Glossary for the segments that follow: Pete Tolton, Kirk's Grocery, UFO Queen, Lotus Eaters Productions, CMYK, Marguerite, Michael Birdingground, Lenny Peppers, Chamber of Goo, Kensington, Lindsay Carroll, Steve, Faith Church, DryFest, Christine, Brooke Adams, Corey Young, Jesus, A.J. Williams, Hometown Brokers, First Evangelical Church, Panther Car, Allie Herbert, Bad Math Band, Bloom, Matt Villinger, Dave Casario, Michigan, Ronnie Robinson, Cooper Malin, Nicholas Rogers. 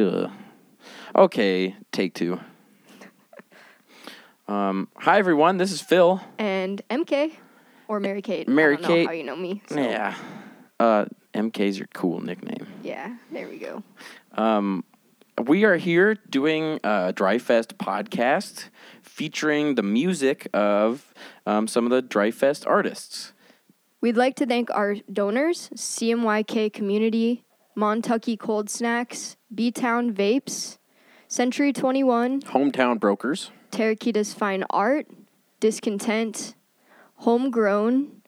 Ugh. Okay, take two. Hi, everyone. This is Phil. And MK. Or Mary Kate. Mary Kate. I don't know how you know me. So. Yeah. MK's your cool nickname. Yeah, there we go. We are here doing a DryFest podcast featuring the music of some of the DryFest artists. We'd like to thank our donors, CMYK Community, Montucky Cold Snacks, B-Town Vapes, Century 21, Hometown Brokers, Terrakita's Fine Art, Discontent, Homegrown,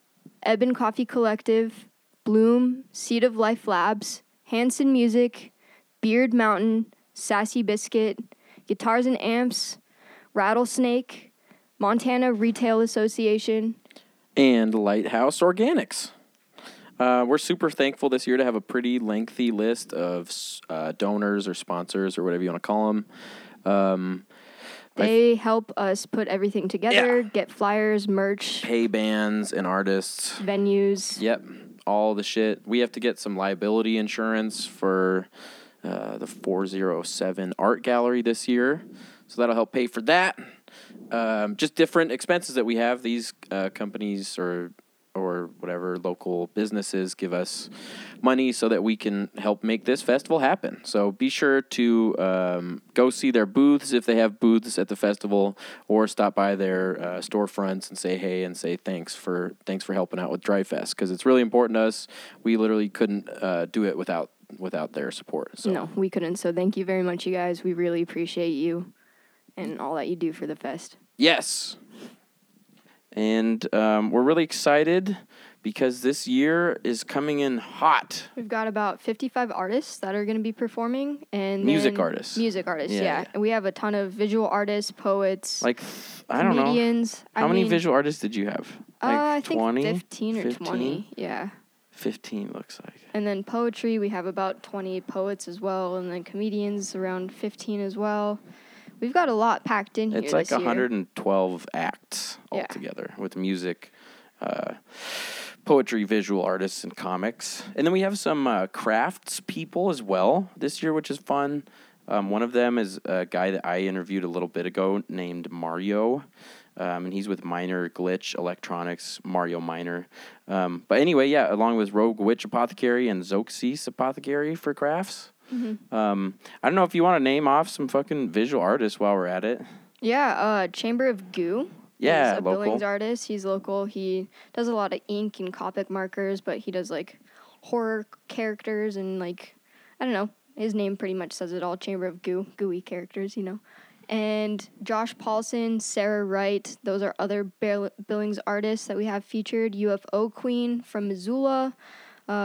Ebon Coffee Collective, Bloom, Seed of Life Labs, Hanson Music, Beard Mountain, Sassy Biscuit, Guitars and Amps, Rattlesnake, Montana Retail Association, and Lighthouse Organics. We're super thankful this year to have a pretty lengthy list of donors or sponsors or whatever you want to call them. They help us put everything together, get flyers, merch. Pay bands and artists. Venues. Yep, all the shit. We have to get some liability insurance for the 407 Art Gallery this year, so that'll help pay for that. Just different expenses that we have. These companies or whatever local businesses give us money so that we can help make this festival happen. So be sure to go see their booths if they have booths at the festival, or stop by their storefronts and say hey and say thanks for helping out with DryFest, because it's really important to us. We literally couldn't do it without their support. So. No, we couldn't. So thank you very much, you guys. We really appreciate you and all that you do for the fest. Yes. And we're really excited because this year is coming in hot. We've got about 55 artists that are going to be performing. And Music artists, yeah. And we have a ton of visual artists, poets, comedians. I don't know. How many visual artists did you have? I think 20? 15 or 20, yeah. 15 looks like. And then poetry, we have about 20 poets as well. And then comedians, around 15 as well. We've got a lot packed in here. It's like 112 acts altogether with music, poetry, visual artists, and comics. And then we have some crafts people as well this year, which is fun. One of them is a guy that I interviewed a little bit ago named Mario, and he's with Minor Glitch Electronics, Mario Minor. But anyway, yeah, along with Rogue Witch Apothecary and Zoxis Apothecary for crafts. Mm-hmm. I don't know if you want to name off some fucking visual artists while we're at it. Yeah, Chamber of Goo. Yeah, he's a local. Billings artist. He's local. He does a lot of ink and Copic markers, but he does like horror characters and like, I don't know. His name pretty much says it all. Chamber of Goo, gooey characters, you know. And Josh Paulson, Sarah Wright. Those are other Billings artists that we have featured. UFO Queen from Missoula.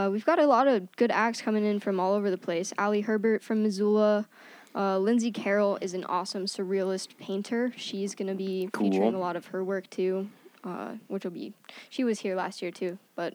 We've got a lot of good acts coming in from all over the place. Allie Herbert from Missoula. Lindsay Carroll is an awesome surrealist painter. She's going to be featuring a lot of her work, too, she was here last year, too. But,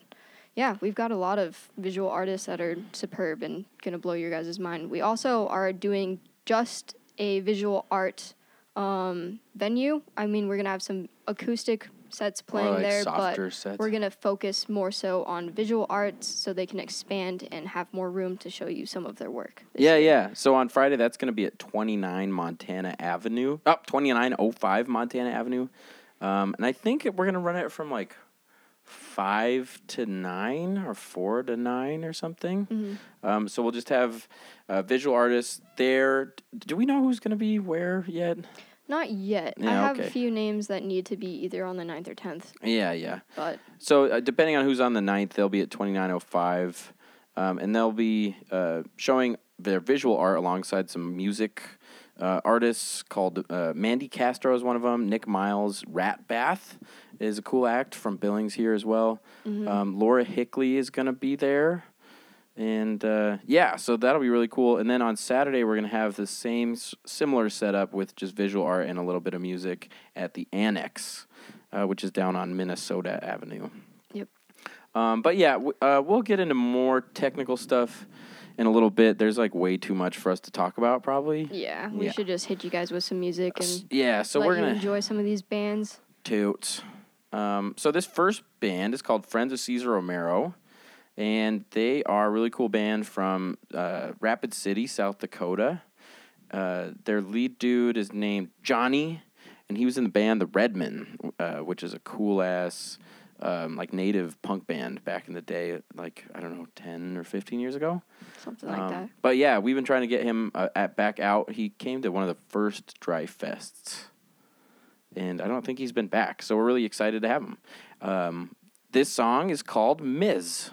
yeah, we've got a lot of visual artists that are superb and going to blow your guys' mind. We also are doing just a visual art venue. I mean, we're going to have some acoustic sets playing there, but sets. We're going to focus more so on visual arts so they can expand and have more room to show you some of their work. Yeah. So on Friday, that's going to be at 2905 Montana Avenue. And I think we're going to run it from like 5 to 9 or 4 to 9 or something. Mm-hmm. So we'll just have visual artists there. Do we know who's going to be where yet? Not yet. Yeah, I have a few names that need to be either on the 9th or 10th. Yeah. But so depending on who's on the 9th, they'll be at 2905, and they'll be showing their visual art alongside some music artists called Mandy Castro is one of them. Nick Miles, Rat Bath is a cool act from Billings here as well. Mm-hmm. Laura Hickley is going to be there. And, so that'll be really cool. And then on Saturday, we're going to have the same similar setup with just visual art and a little bit of music at the Annex, which is down on Minnesota Avenue. Yep. But, yeah, we'll get into more technical stuff in a little bit. There's, like, way too much for us to talk about, probably. Yeah, we should just hit you guys with some music and we're going to enjoy some of these bands. Toots. So this first band is called Friends of Cesar Romero. And they are a really cool band from Rapid City, South Dakota. Their lead dude is named Johnny, and he was in the band The Redmen, which is a cool-ass, like, native punk band back in the day, like, I don't know, 10 or 15 years ago. Something like that. But, yeah, we've been trying to get him back out. He came to one of the first Dry Fests, and I don't think he's been back, so we're really excited to have him. This song is called Miz.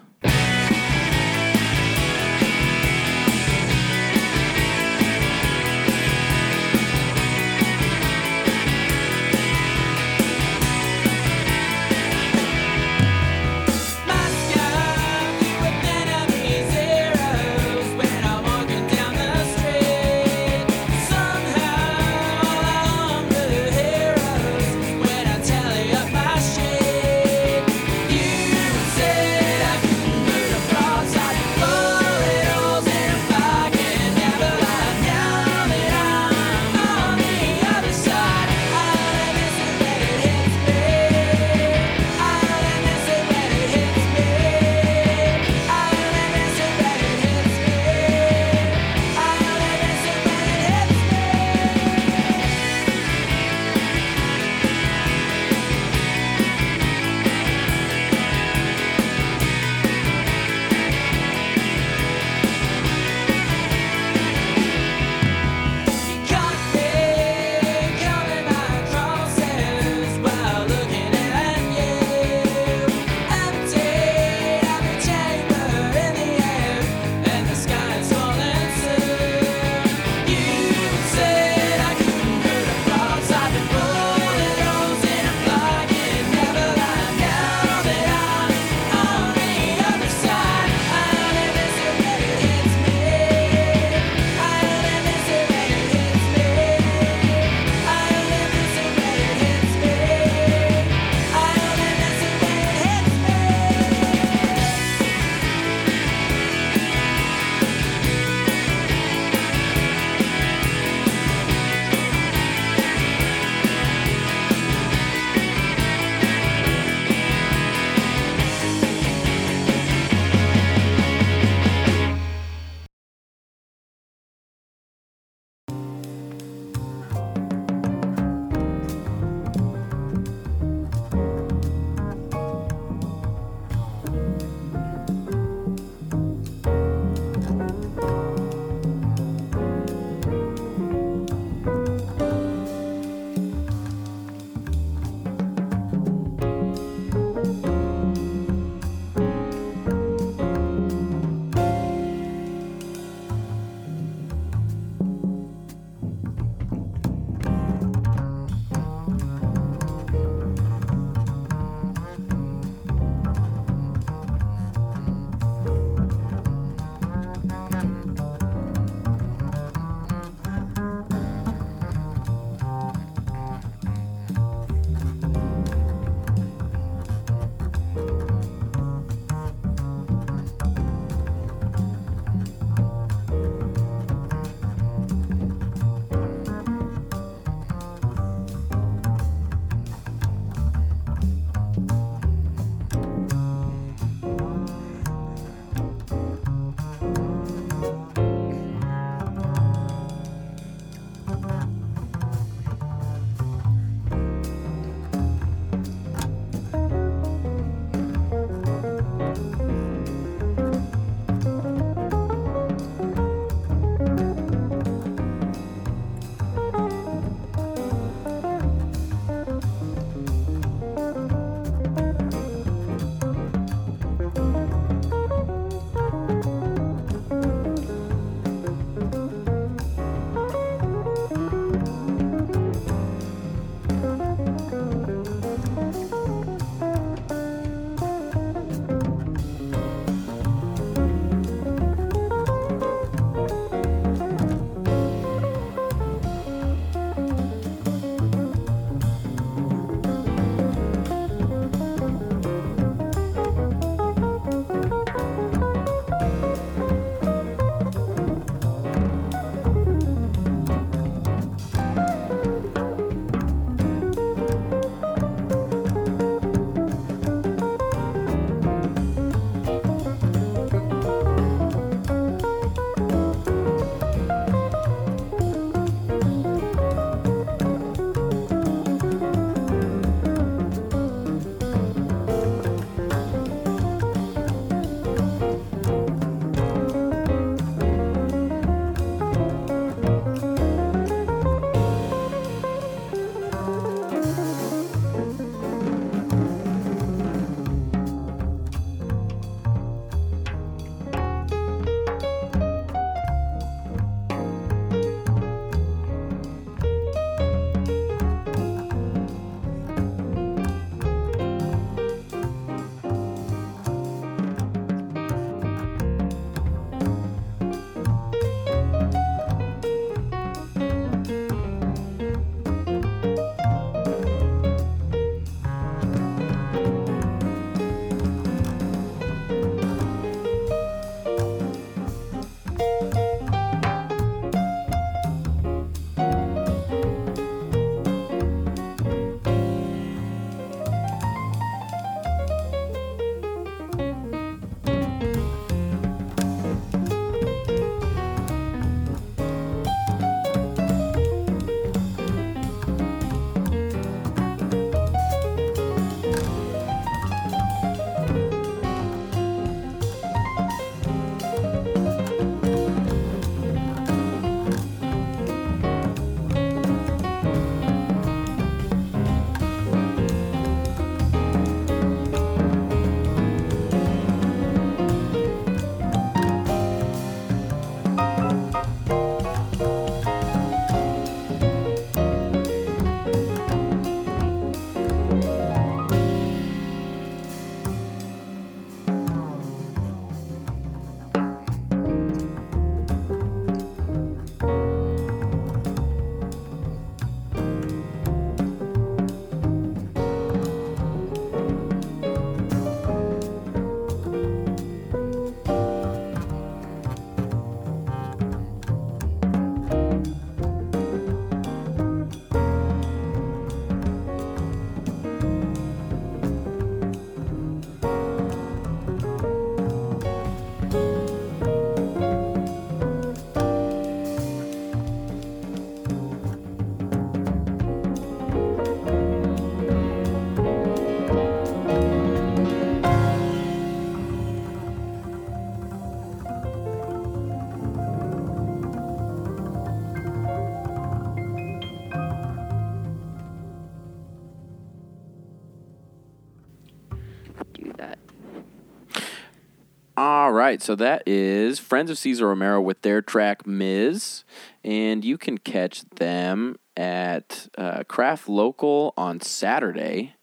right, so that is Friends of Cesar Romero with their track Miz, and you can catch them at Craft Local on Saturday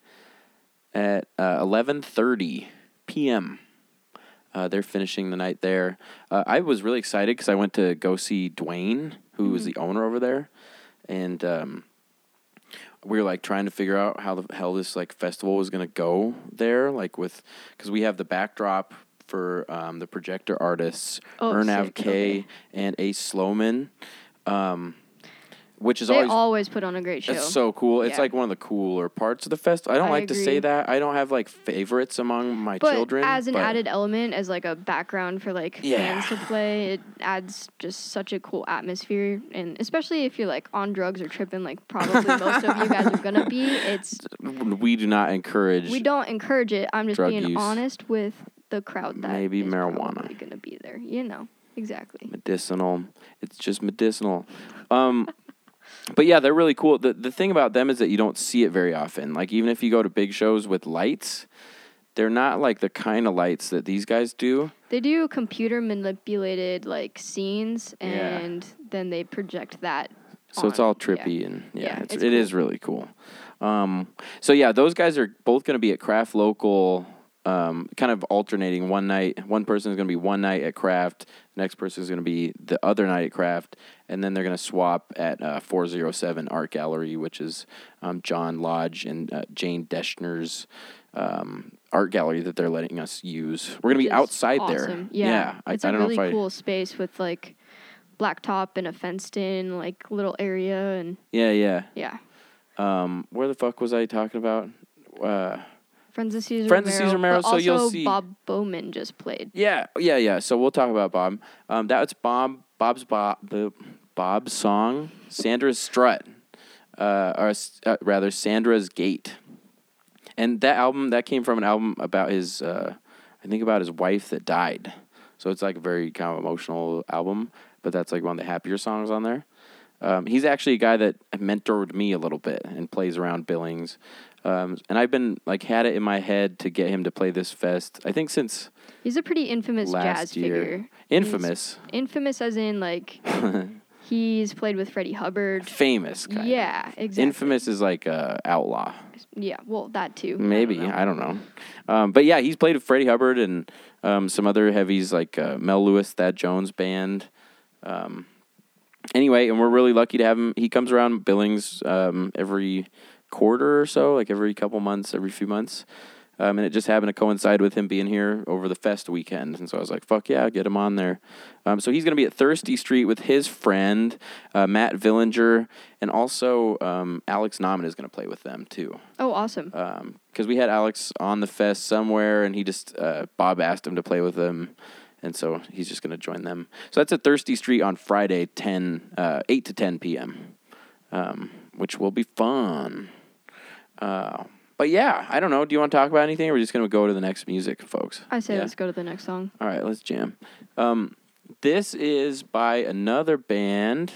at 11:30 p.m. They're finishing the night there. I was really excited because I went to go see Dwayne, who is the owner over there, and we were like trying to figure out how the hell this like festival was gonna go there, like with because we have the backdrop for the projector artists Ernav K and Ace Sloman, which is they always put on a great show. It's so cool. It's like one of the cooler parts of the fest. I don't agree. To say that. I don't have like favorites among my children. As an added element, as like a background for like fans to play, it adds just such a cool atmosphere. And especially if you're like on drugs or tripping, like probably most of you guys are gonna be. We don't encourage it. I'm just being honest with the crowd that maybe is marijuana gonna be there. You know exactly. Medicinal. It's just medicinal. But yeah, they're really cool. The thing about them is that you don't see it very often. Like even if you go to big shows with lights, they're not like the kind of lights that these guys do. They do computer manipulated like scenes, and then they project that. So it's all trippy and it cool. is really cool. So yeah, those guys are both going to be at Craft Local, kind of alternating one night. One person is going to be one night at Craft. Next person is going to be the other night at Craft, and then they're going to swap at 407 Art Gallery, which is John Lodge and Jane Deschner's art gallery that they're letting us use. We're going to be outside there. Yeah. It's a really cool space with like blacktop and a fenced-in like little area and. Yeah. Where the fuck was I talking about? Friends of Cesar Romero, so you'll see. Bob Bowman just played. Yeah. So we'll talk about Bob. That's Bob's song, Sandra's Strut, or rather Sandra's Gate, and that album that came from an album about his, I think about his wife that died. So it's like a very kind of emotional album, but that's like one of the happier songs on there. He's actually a guy that mentored me a little bit and plays around Billings. And I've been like had it in my head to get him to play this fest. I think since he's a pretty infamous jazz figure. Infamous as in like he's played with Freddie Hubbard. Famous kind. Yeah, exactly. Infamous is like outlaw. Yeah, well that too. Maybe I don't know. But yeah, he's played with Freddie Hubbard and some other heavies like Mel Lewis, Thad Jones Band. Anyway, and we're really lucky to have him. He comes around Billings every quarter or so, like every few months. And it just happened to coincide with him being here over the fest weekend. And so I was like, fuck yeah, get him on there. So he's going to be at Thirsty Street with his friend, Matt Villinger, and also Alex Nauman is going to play with them too. Oh, awesome. Because we had Alex on the fest somewhere, and he just, Bob asked him to play with them. And so he's just going to join them. So that's at Thirsty Street on Friday, 8 to 10 p.m., which will be fun. But yeah, I don't know. Do you want to talk about anything, or are we just going to go to the next music, folks? I say let's go to the next song. All right, let's jam. This is by another band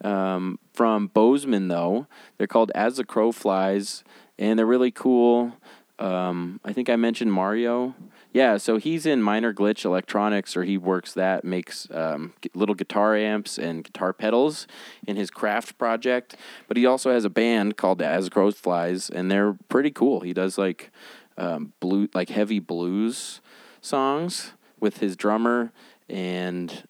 from Bozeman, though. They're called As the Crow Flies, and they're really cool. I think I mentioned Mario. Yeah, so he's in Minor Glitch Electronics, or he works that, makes little guitar amps and guitar pedals in his craft project. But he also has a band called As the Crow Flies, and they're pretty cool. He does like heavy blues songs with his drummer, and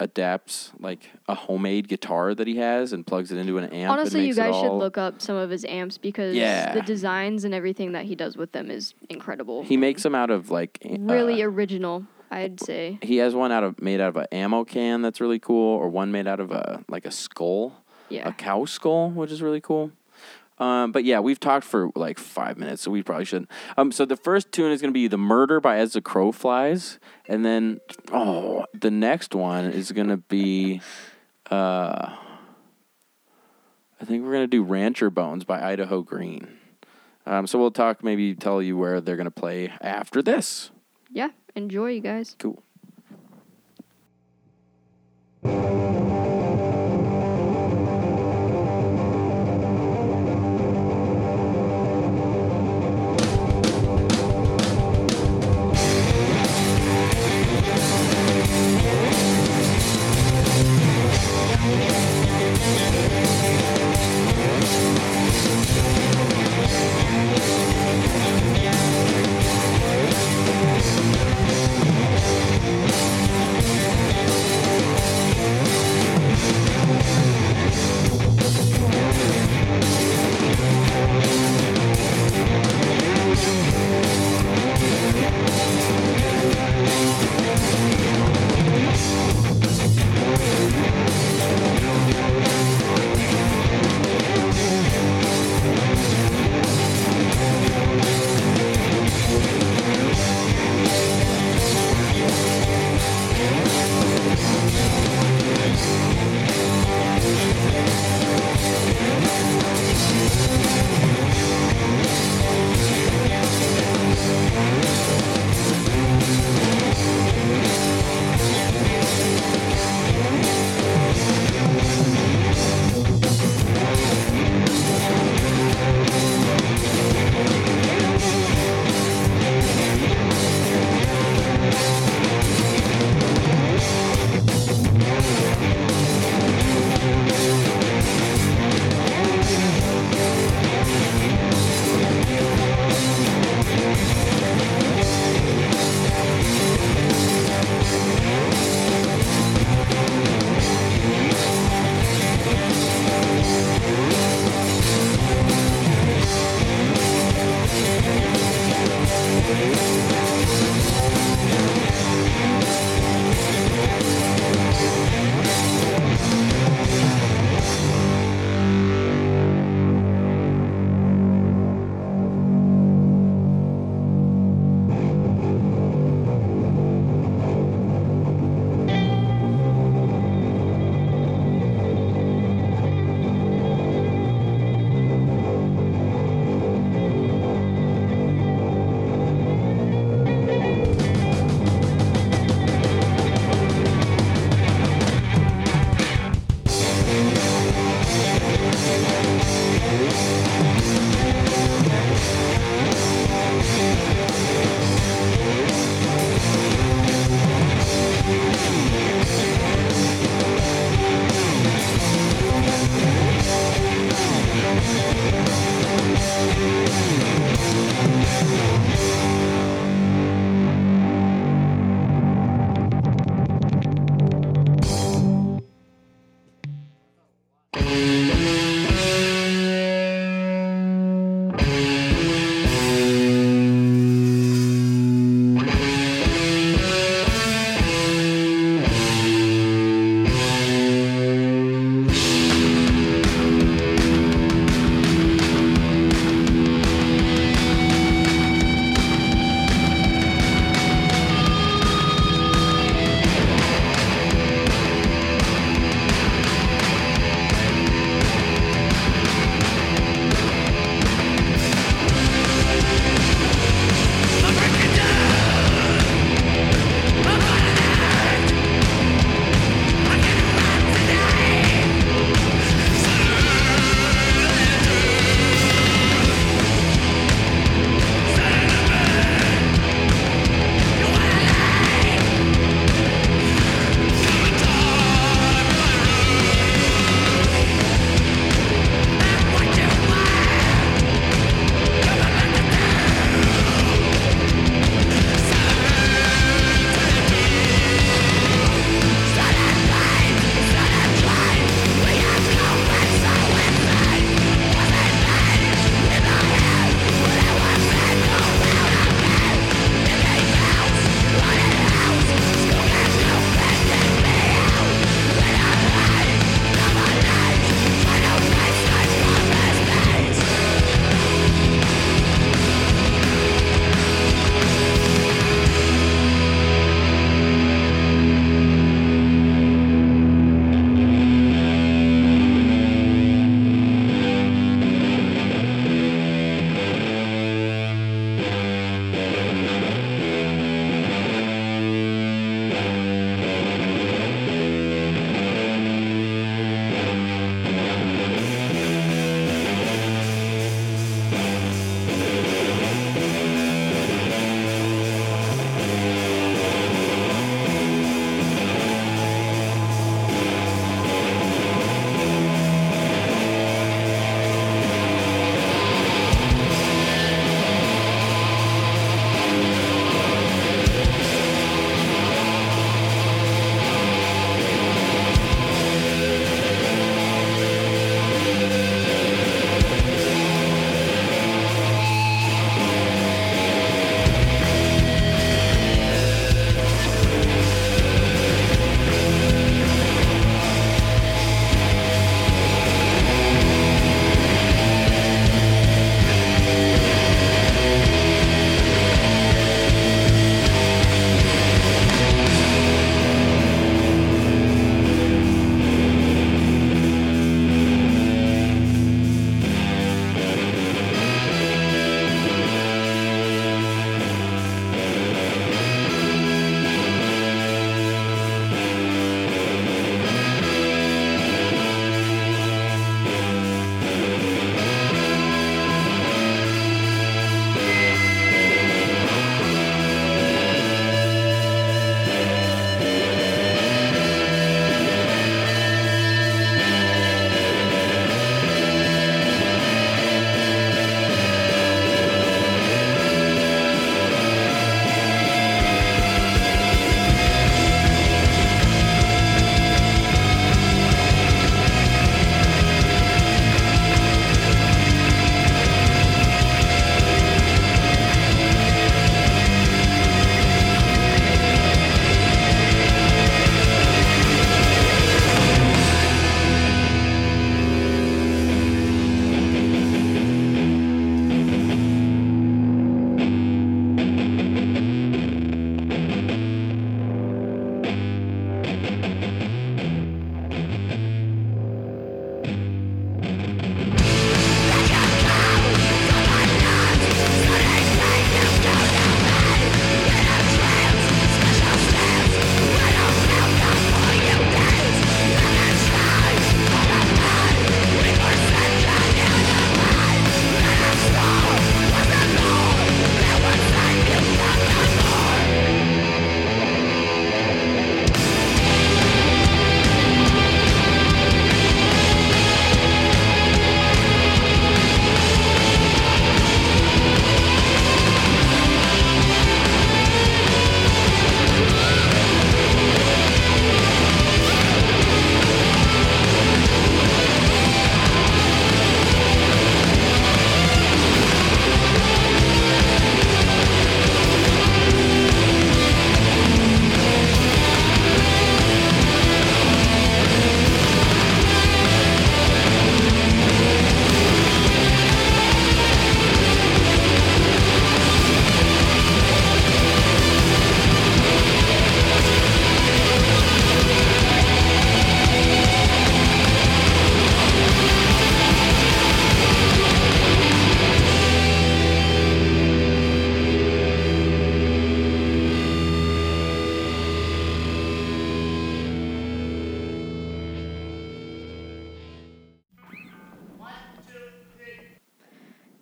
adapts like a homemade guitar that he has and plugs it into an amp. Honestly, you guys should look up some of his amps because the designs and everything that he does with them is incredible. He makes them out of like really original, I'd say. He has one made out of an ammo can that's really cool, or one made out of a skull, a cow skull, which is really cool. But yeah, we've talked for like 5 minutes, so we probably shouldn't. So the first tune is going to be The Murder by As the Crow Flies. And then, the next one is going to be, I think we're going to do Rancher Bones by Idaho Green. So we'll tell you where they're going to play after this. Yeah. Enjoy, you guys. Cool.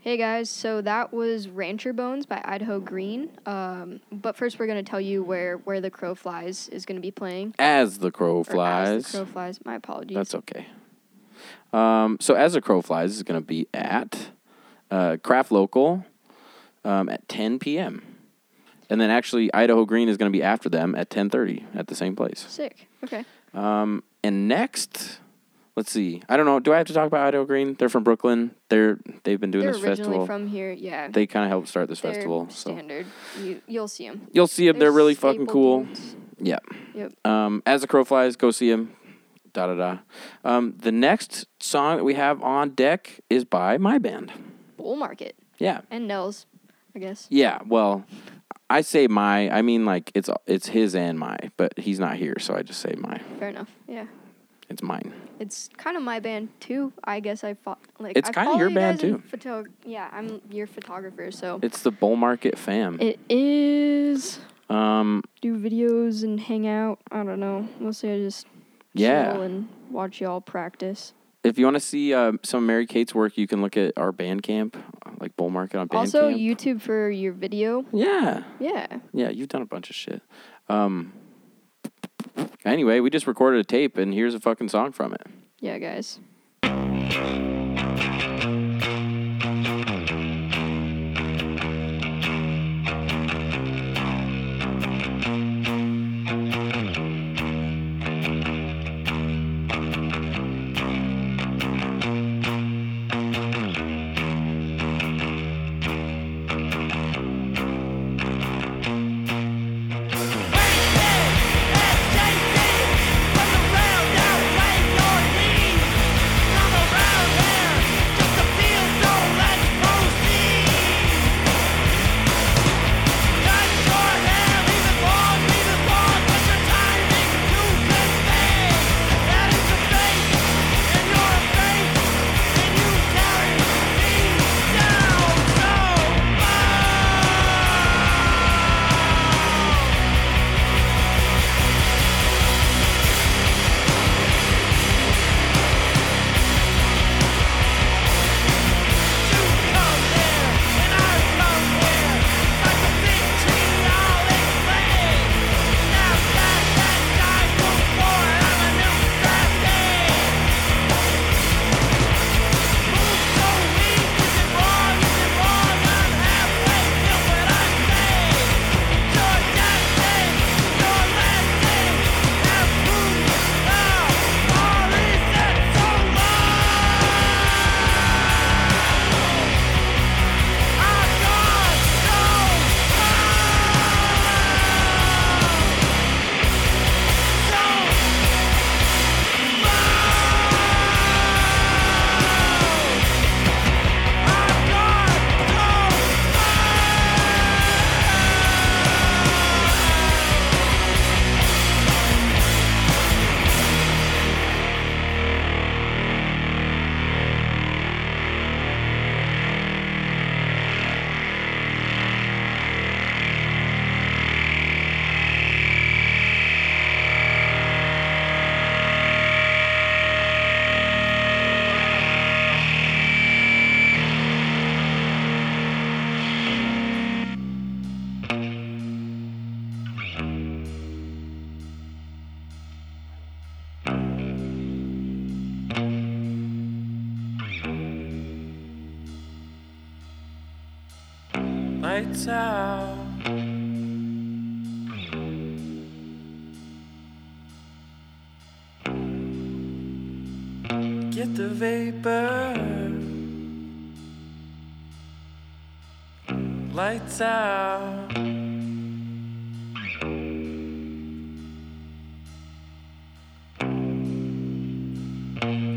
Hey guys, so that was Rancher Bones by Idaho Green. But first we're going to tell you where The Crow Flies is going to be playing. As The Crow Flies. Or As The Crow Flies. My apologies. That's okay. So As The Crow Flies is going to be at Craft Local at 10 p.m. And then actually Idaho Green is going to be after them at 10:30 at the same place. Sick. Okay. And next... Let's see. I don't know. Do I have to talk about Idaho Green? They're from Brooklyn. They've been doing this festival. They're originally from here, yeah. They kind of helped start this festival. Standard. So. You'll see them. You'll see them. They're really fucking cool. Dudes. Yeah. Yep. As the Crow Flies, go see them. Da da da. The next song that we have on deck is by my band, Bull Market. Yeah. And Nell's, I guess. Yeah. Well, I say my. I mean, like it's his and my, but he's not here, so I just say my. Fair enough. Yeah. It's mine. It's kind of my band too. I guess it's kind of your band too. Yeah, I'm your photographer, so it's the Bull Market fam. It is. Do videos and hang out. I don't know. Mostly I just chill and watch y'all practice. If you want to see some of Mary Kate's work, you can look at our Bandcamp, like Bull Market on Bandcamp. Also YouTube for your video. Yeah. Yeah. Yeah, you've done a bunch of shit. Anyway, we just recorded a tape, and here's a fucking song from it. Yeah, guys. Lights out. Get the vapor. Lights out.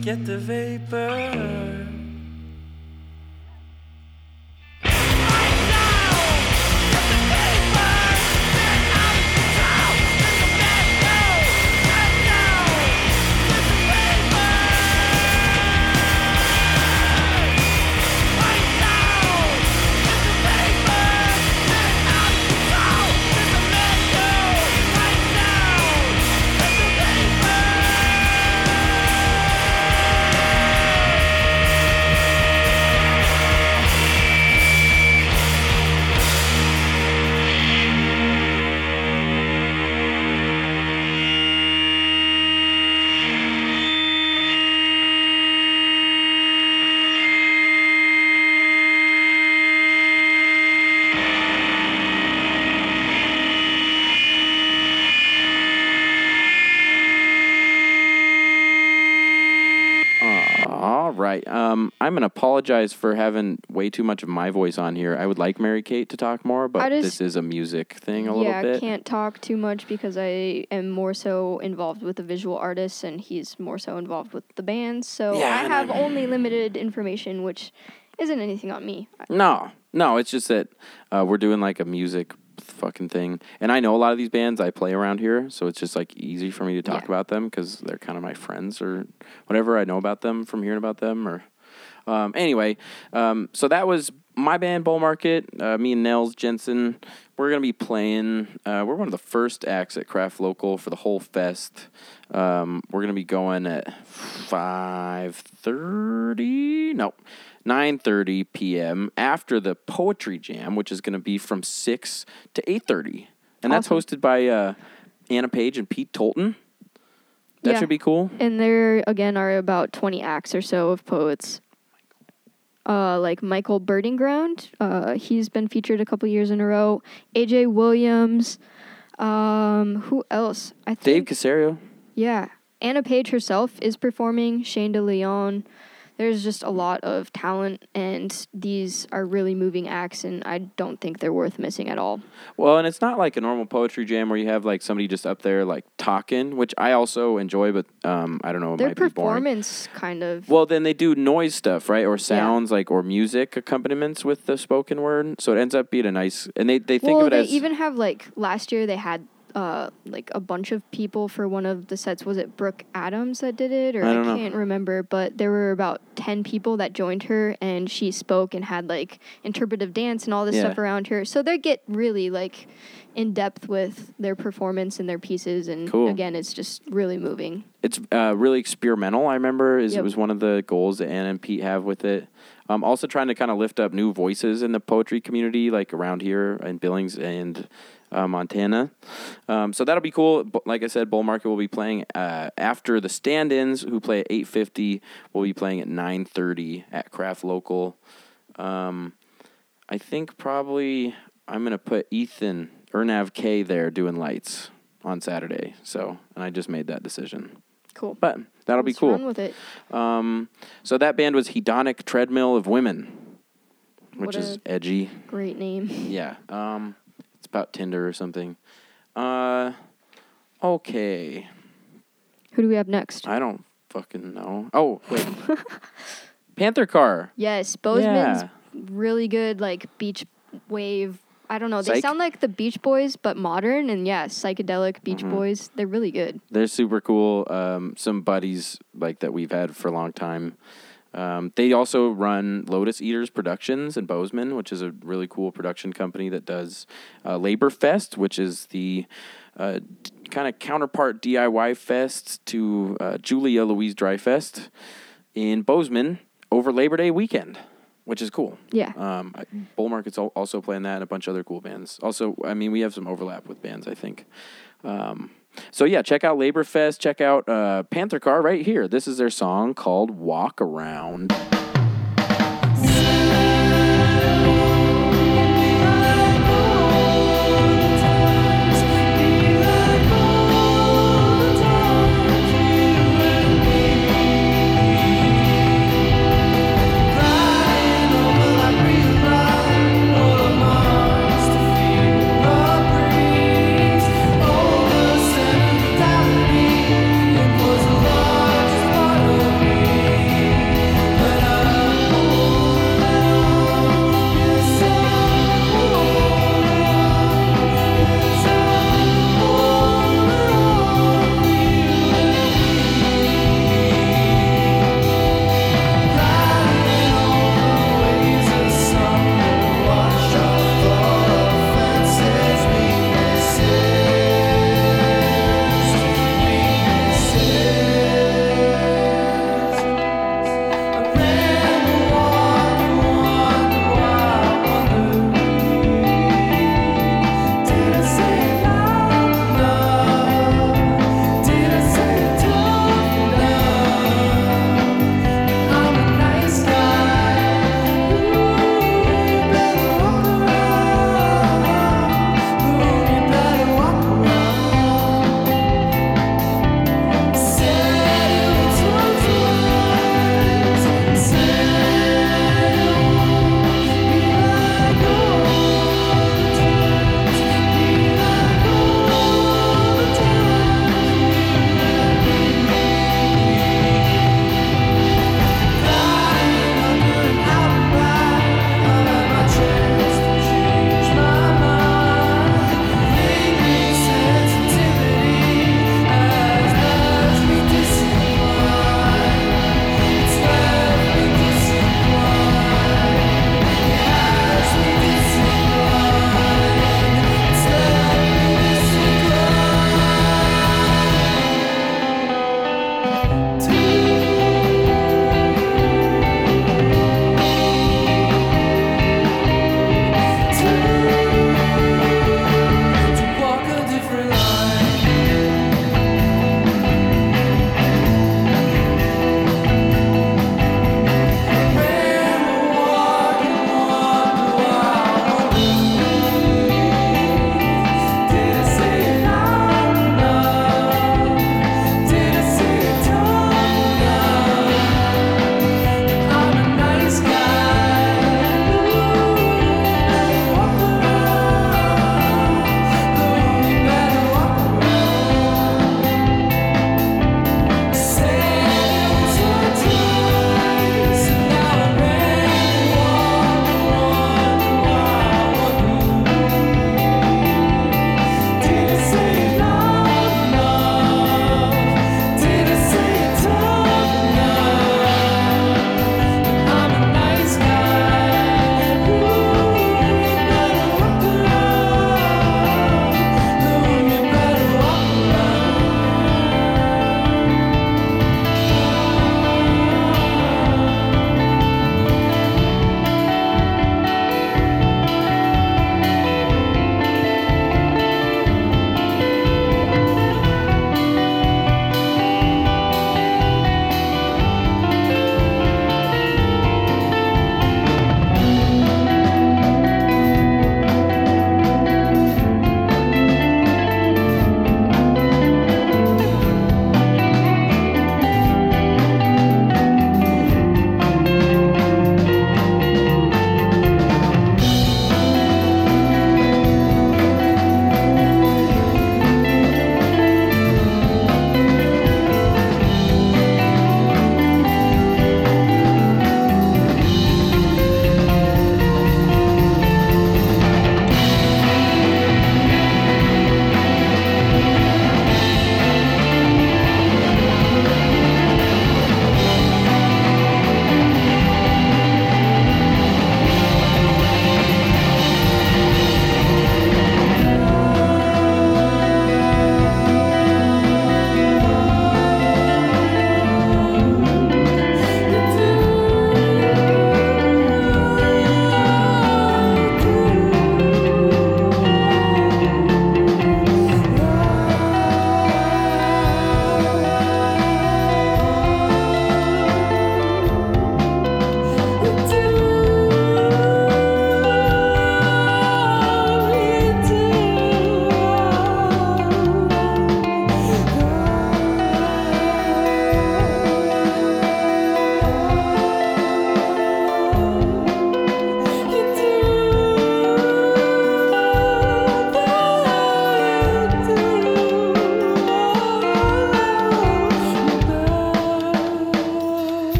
Get the vapor. All right. I'm going to apologize for having way too much of my voice on here. I would like Mary Kate to talk more, but this is a music thing a little bit. Yeah, I can't talk too much because I am more so involved with the visual artists and he's more so involved with the bands. So yeah, I have only limited information, which isn't anything on me. No, it's just that we're doing like a music fucking thing. And I know a lot of these bands. I play around here, so it's just like easy for me to talk about them because they're kind of my friends or whatever. I know about them from hearing about them. Or anyway, so that was my band, Bull Market. Me and Nels Jensen. We're gonna be playing. We're one of the first acts at Craft Local for the whole fest. We're gonna be going at 9:30 p.m. after the poetry jam, which is going to be from 6 to 8:30. And that's hosted by Anna Page and Pete Tolton. That should be cool. And there, again, are about 20 acts or so of poets. Like Michael Birdingground. He's been featured a couple years in a row. A.J. Williams. Who else? I think Dave Casario. Yeah. Anna Page herself is performing. Shane DeLeon. There's just a lot of talent, and these are really moving acts, and I don't think they're worth missing at all. Well, and it's not like a normal poetry jam where you have, like, somebody just up there, like, talking, which I also enjoy, but I don't know. It might be boring. Their performance, kind of. Well, then they do noise stuff, right, or sounds, like, or music accompaniments with the spoken word, so it ends up being a nice, and they think of it as... Well, they even have, like, last year they had... like a bunch of people for one of the sets. Was it Brooke Adams that did it? Or I can't remember, but there were about 10 people that joined her, and she spoke and had like interpretive dance and all this stuff around her. So they get really like in depth with their performance and their pieces. And again, it's just really moving. It's really experimental. I remember it was one of the goals that Anna and Pete have with it. I'm also trying to kind of lift up new voices in the poetry community, like around here in Billings and Montana. So that'll be cool. Like I said, Bull Market will be playing after the stand-ins, who play at 8:50. We'll be playing at 9:30 at Craft Local. I think probably I'm going to put Ethan Ernav K there doing lights on Saturday. So, and I just made that decision. Cool. But that'll be cool. Let's run with it. So that band was Hedonic Treadmill of Women, which is edgy. Great name. Yeah. About Tinder or something. Okay. Who do we have next? I don't fucking know. Oh, wait. Panther Car. Yes, Bozeman's really good, like, beach wave. I don't know. They sound like the Beach Boys, but modern, and psychedelic Beach Boys. They're really good. They're super cool. Some buddies, like, that we've had for a long time. They also run Lotus Eaters Productions in Bozeman, which is a really cool production company that does Labor Fest, which is the kind of counterpart DIY fest to Julia Louise DryFest in Bozeman over Labor Day weekend, which is cool. Yeah. Bull Market's also playing that and a bunch of other cool bands. Also, I mean, we have some overlap with bands, I think. So, yeah, check out Labor Fest. Check out Panther Car right here. This is their song called Walk Around.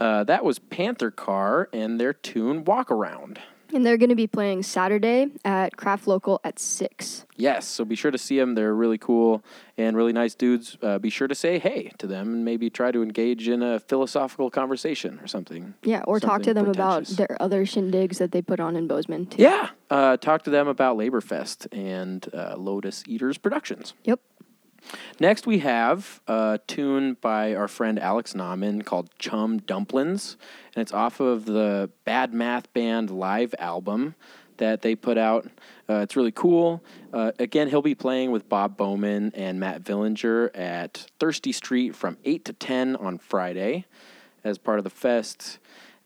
That was Panther Car and their tune Walk Around. And they're going to be playing Saturday at Craft Local at 6. Yes, so be sure to see them. They're really cool and really nice dudes. Be sure to say hey to them and maybe try to engage in a philosophical conversation or something. Yeah, or talk to them about their other shindigs that they put on in Bozeman, too. Yeah, talk to them about Labor Fest and Lotus Eaters Productions. Yep. Next, we have a tune by our friend Alex Nauman called Chum Dumplins, and it's off of the Bad Math Band live album that they put out. It's really cool. Again, he'll be playing with Bob Bowman and Matt Villinger at Thirsty Street from 8 to 10 on Friday as part of the fest.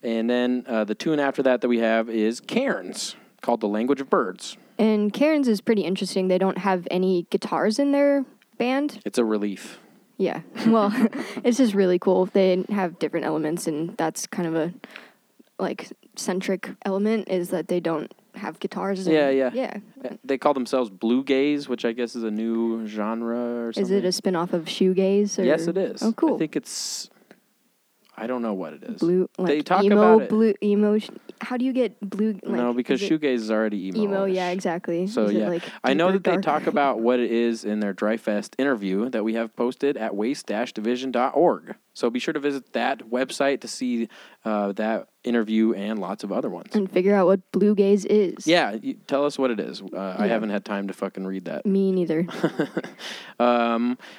And then the tune after that we have is Cairns, called The Language of Birds. And Cairns is pretty interesting. They don't have any guitars in their band. It's a relief. Yeah. Well, it's just really cool. They have different elements, and that's kind of a centric element, is that they don't have guitars. And, yeah. They call themselves bluegaze, which I guess is a new genre or something. Is it a spinoff of shoegaze? Or... Yes, it is. Oh, cool. I think it's... I don't know what it is. Blue, they talk emo, about blue, it. Emo. How do you get blue? No, because shoegaze is already emo. Emo, yeah, exactly. So yeah, I know that they talk about what it is in their DryFest interview that we have posted at waste-division.org. So be sure to visit that website to see that interview and lots of other ones. And figure out what bluegaze is. Yeah, tell us what it is. I haven't had time to fucking read that. Me neither.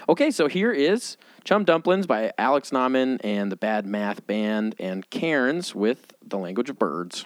Okay, so here is Chum Dumplins by Alex Nauman and the Bad Math Band and Cairns with The Language of Birds.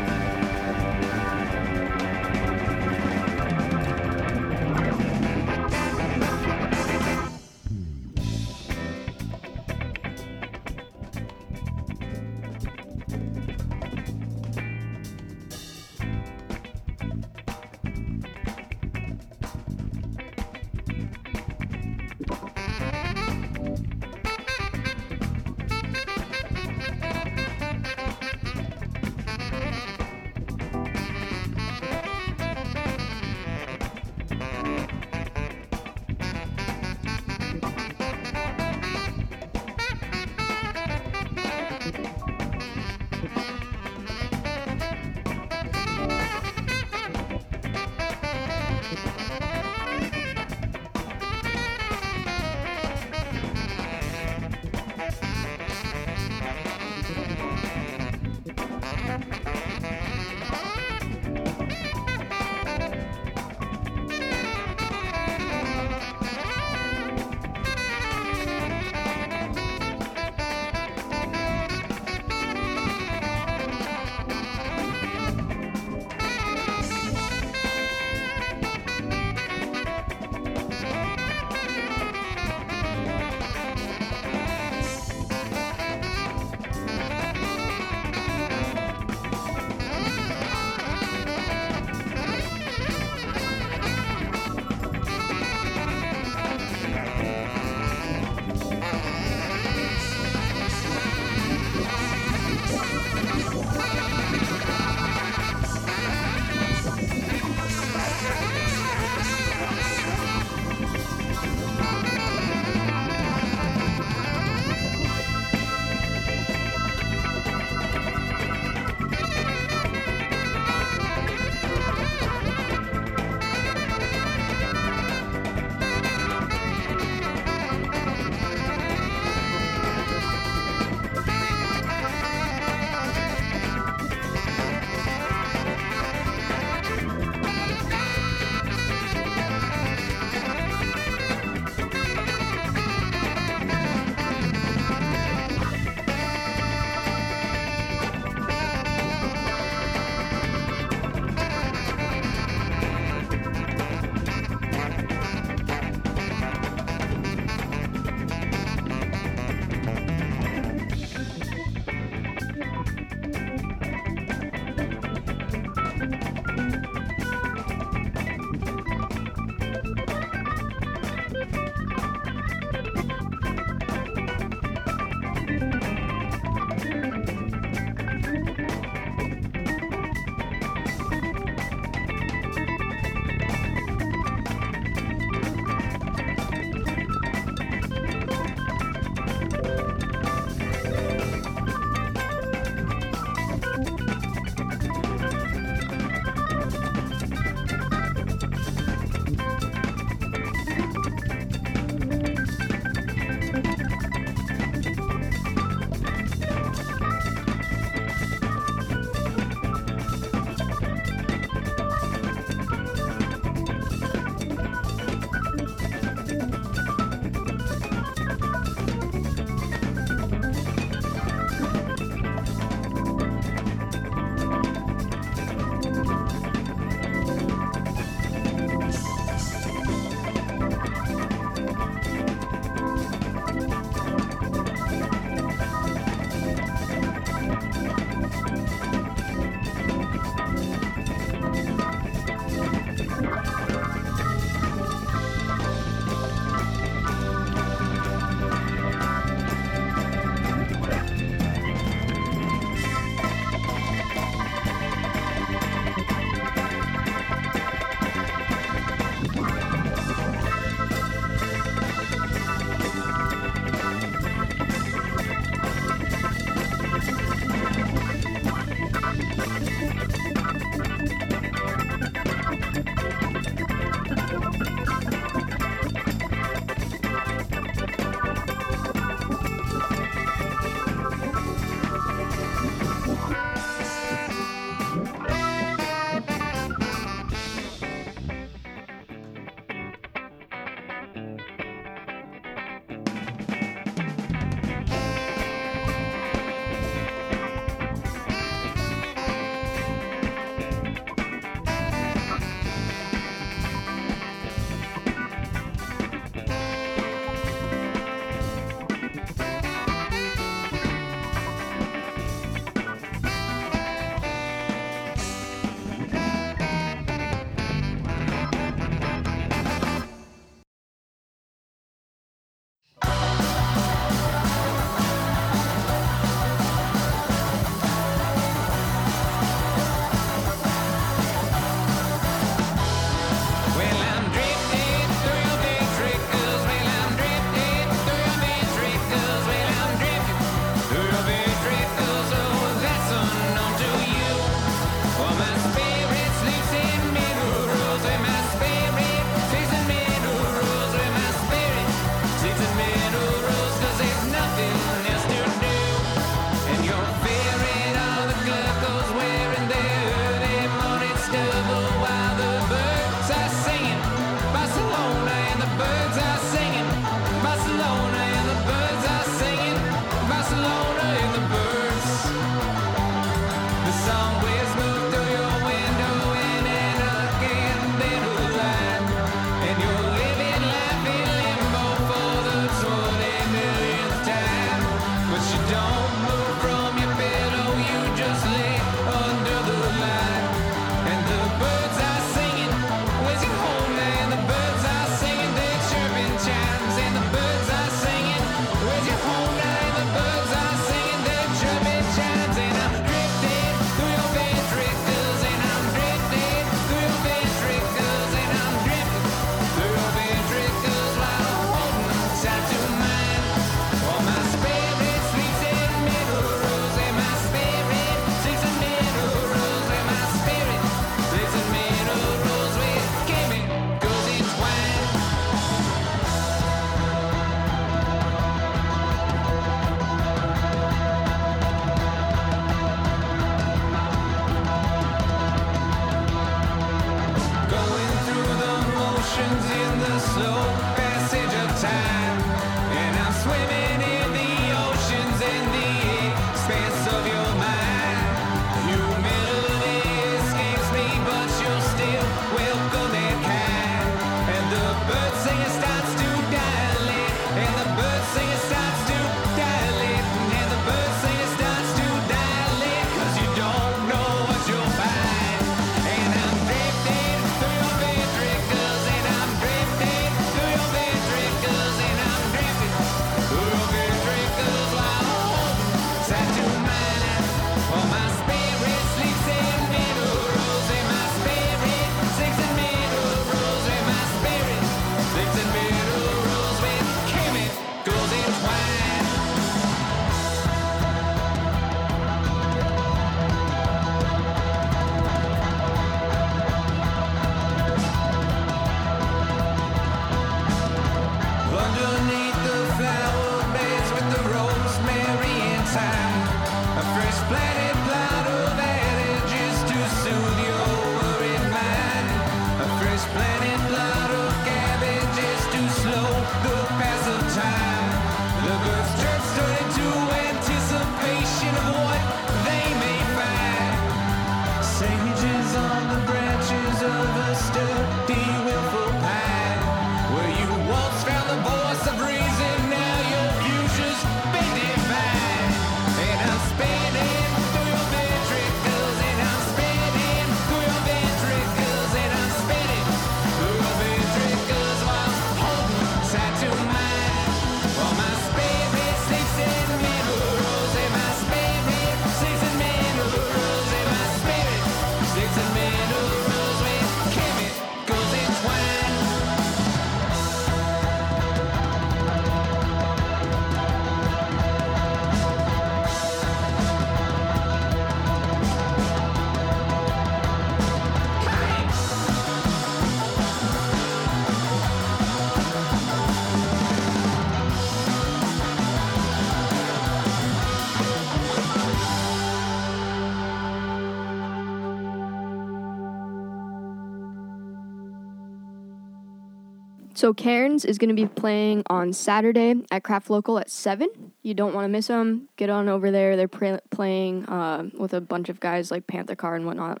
So Cairns is going to be playing on Saturday at Craft Local at 7. You don't want to miss them. Get on over there. They're playing with a bunch of guys like Panther Car and whatnot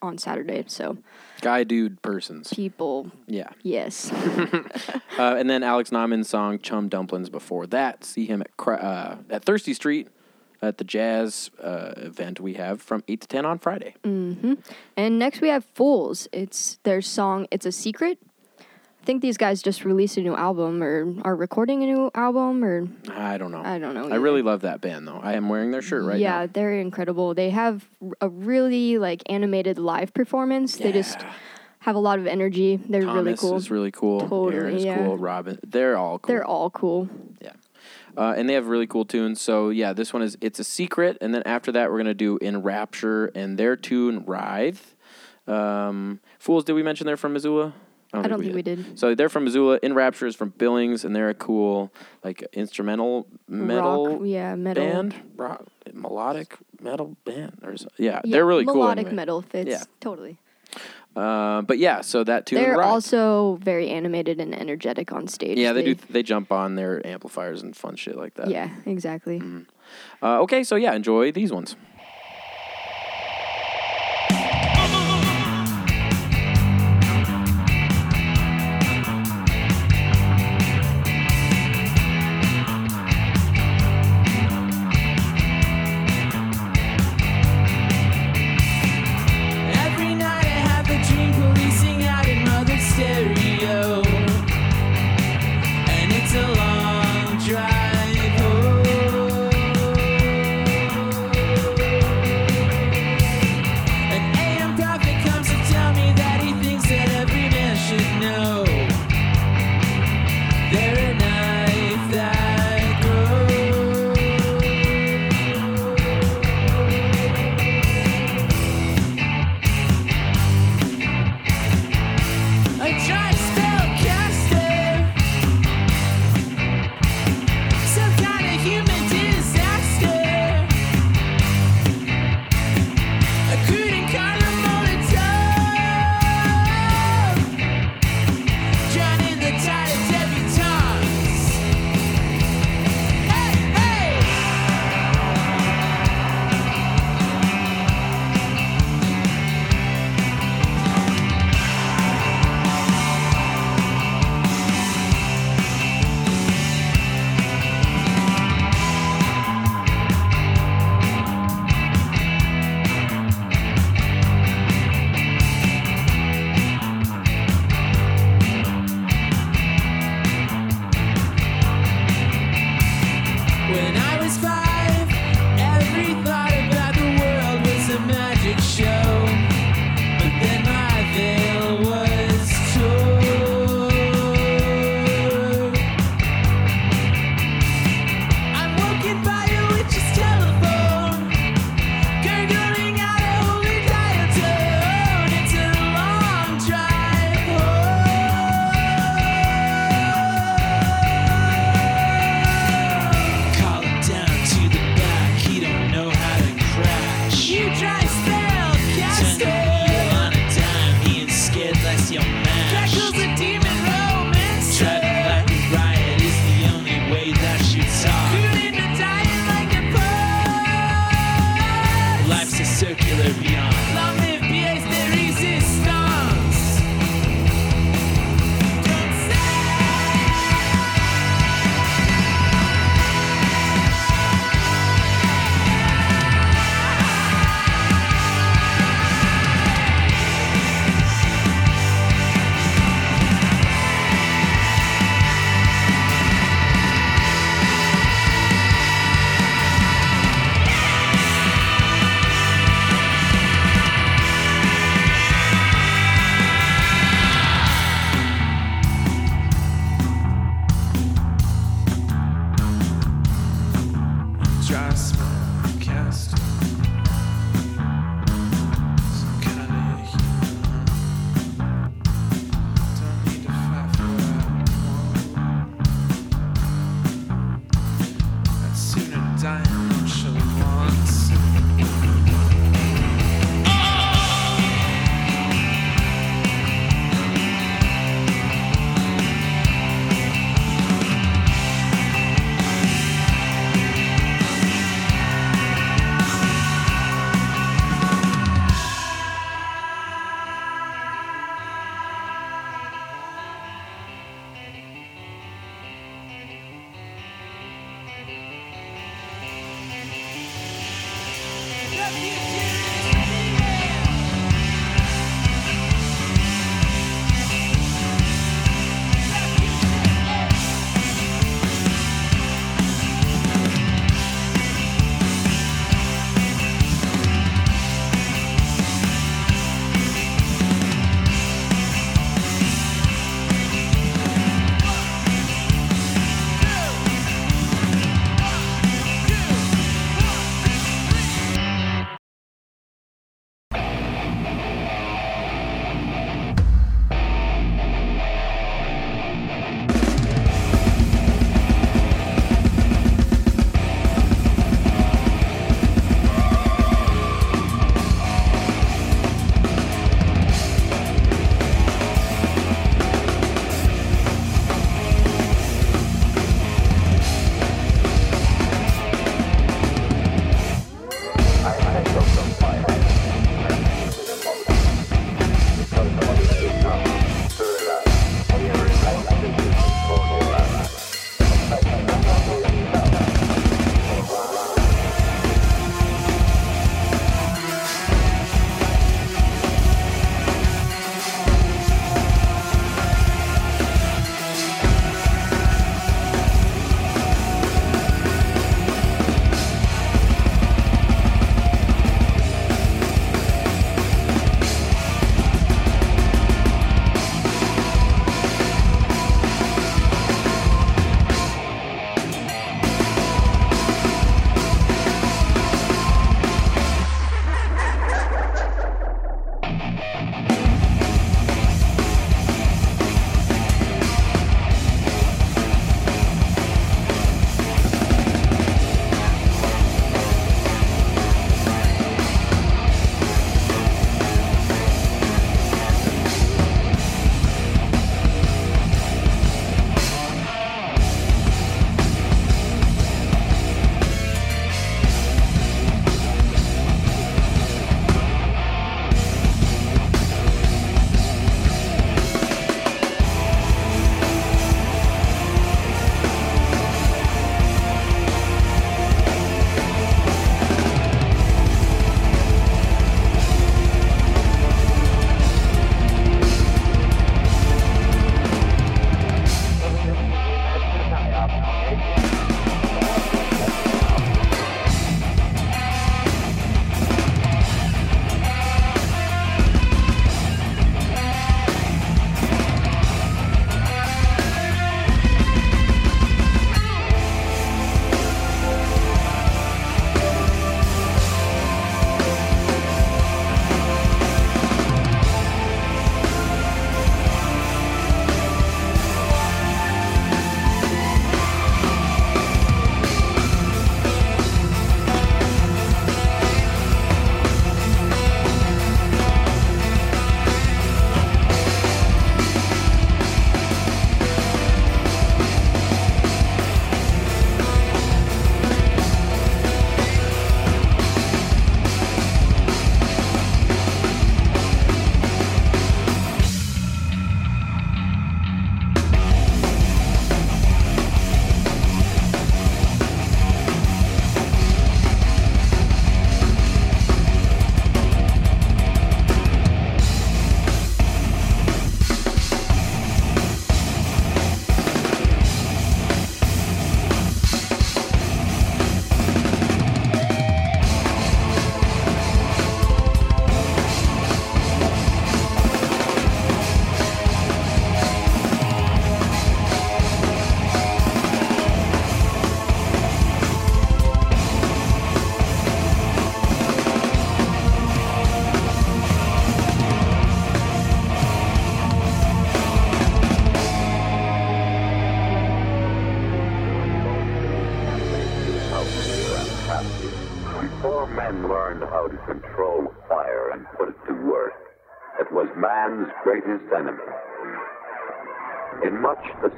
on Saturday. So guy, dude, persons. People. Yeah. Yes. And then Alex Nauman's song Chum Dumplings before that. See him at Thirsty Street at the jazz event we have from 8 to 10 on Friday. Mm-hmm. And next we have Fools. It's their song It's a Secret. I think these guys just released a new album or are recording a new album or... I don't know. Either. I really love that band, though. I am wearing their shirt right now. Yeah, they're incredible. They have a really, animated live performance. Yeah. They just have a lot of energy. They're really cool. Thomas is really cool. Totally, Aaron is cool. Robin. They're all cool. Yeah. And they have really cool tunes. So, yeah, this one is It's a Secret. And then after that, we're going to do Enrapture and their tune, Writhe. Fools, did we mention they're from Missoula? I don't think we did. So they're from Missoula. Enrapture is from Billings, and they're a cool, instrumental metal band. Rock, melodic metal band. They're really cool. Melodic metal fits. Yeah. Totally. So that tune. They're also very animated and energetic on stage. Yeah, they do. They jump on their amplifiers and fun shit like that. Yeah, exactly. Mm-hmm. Okay, so enjoy these ones.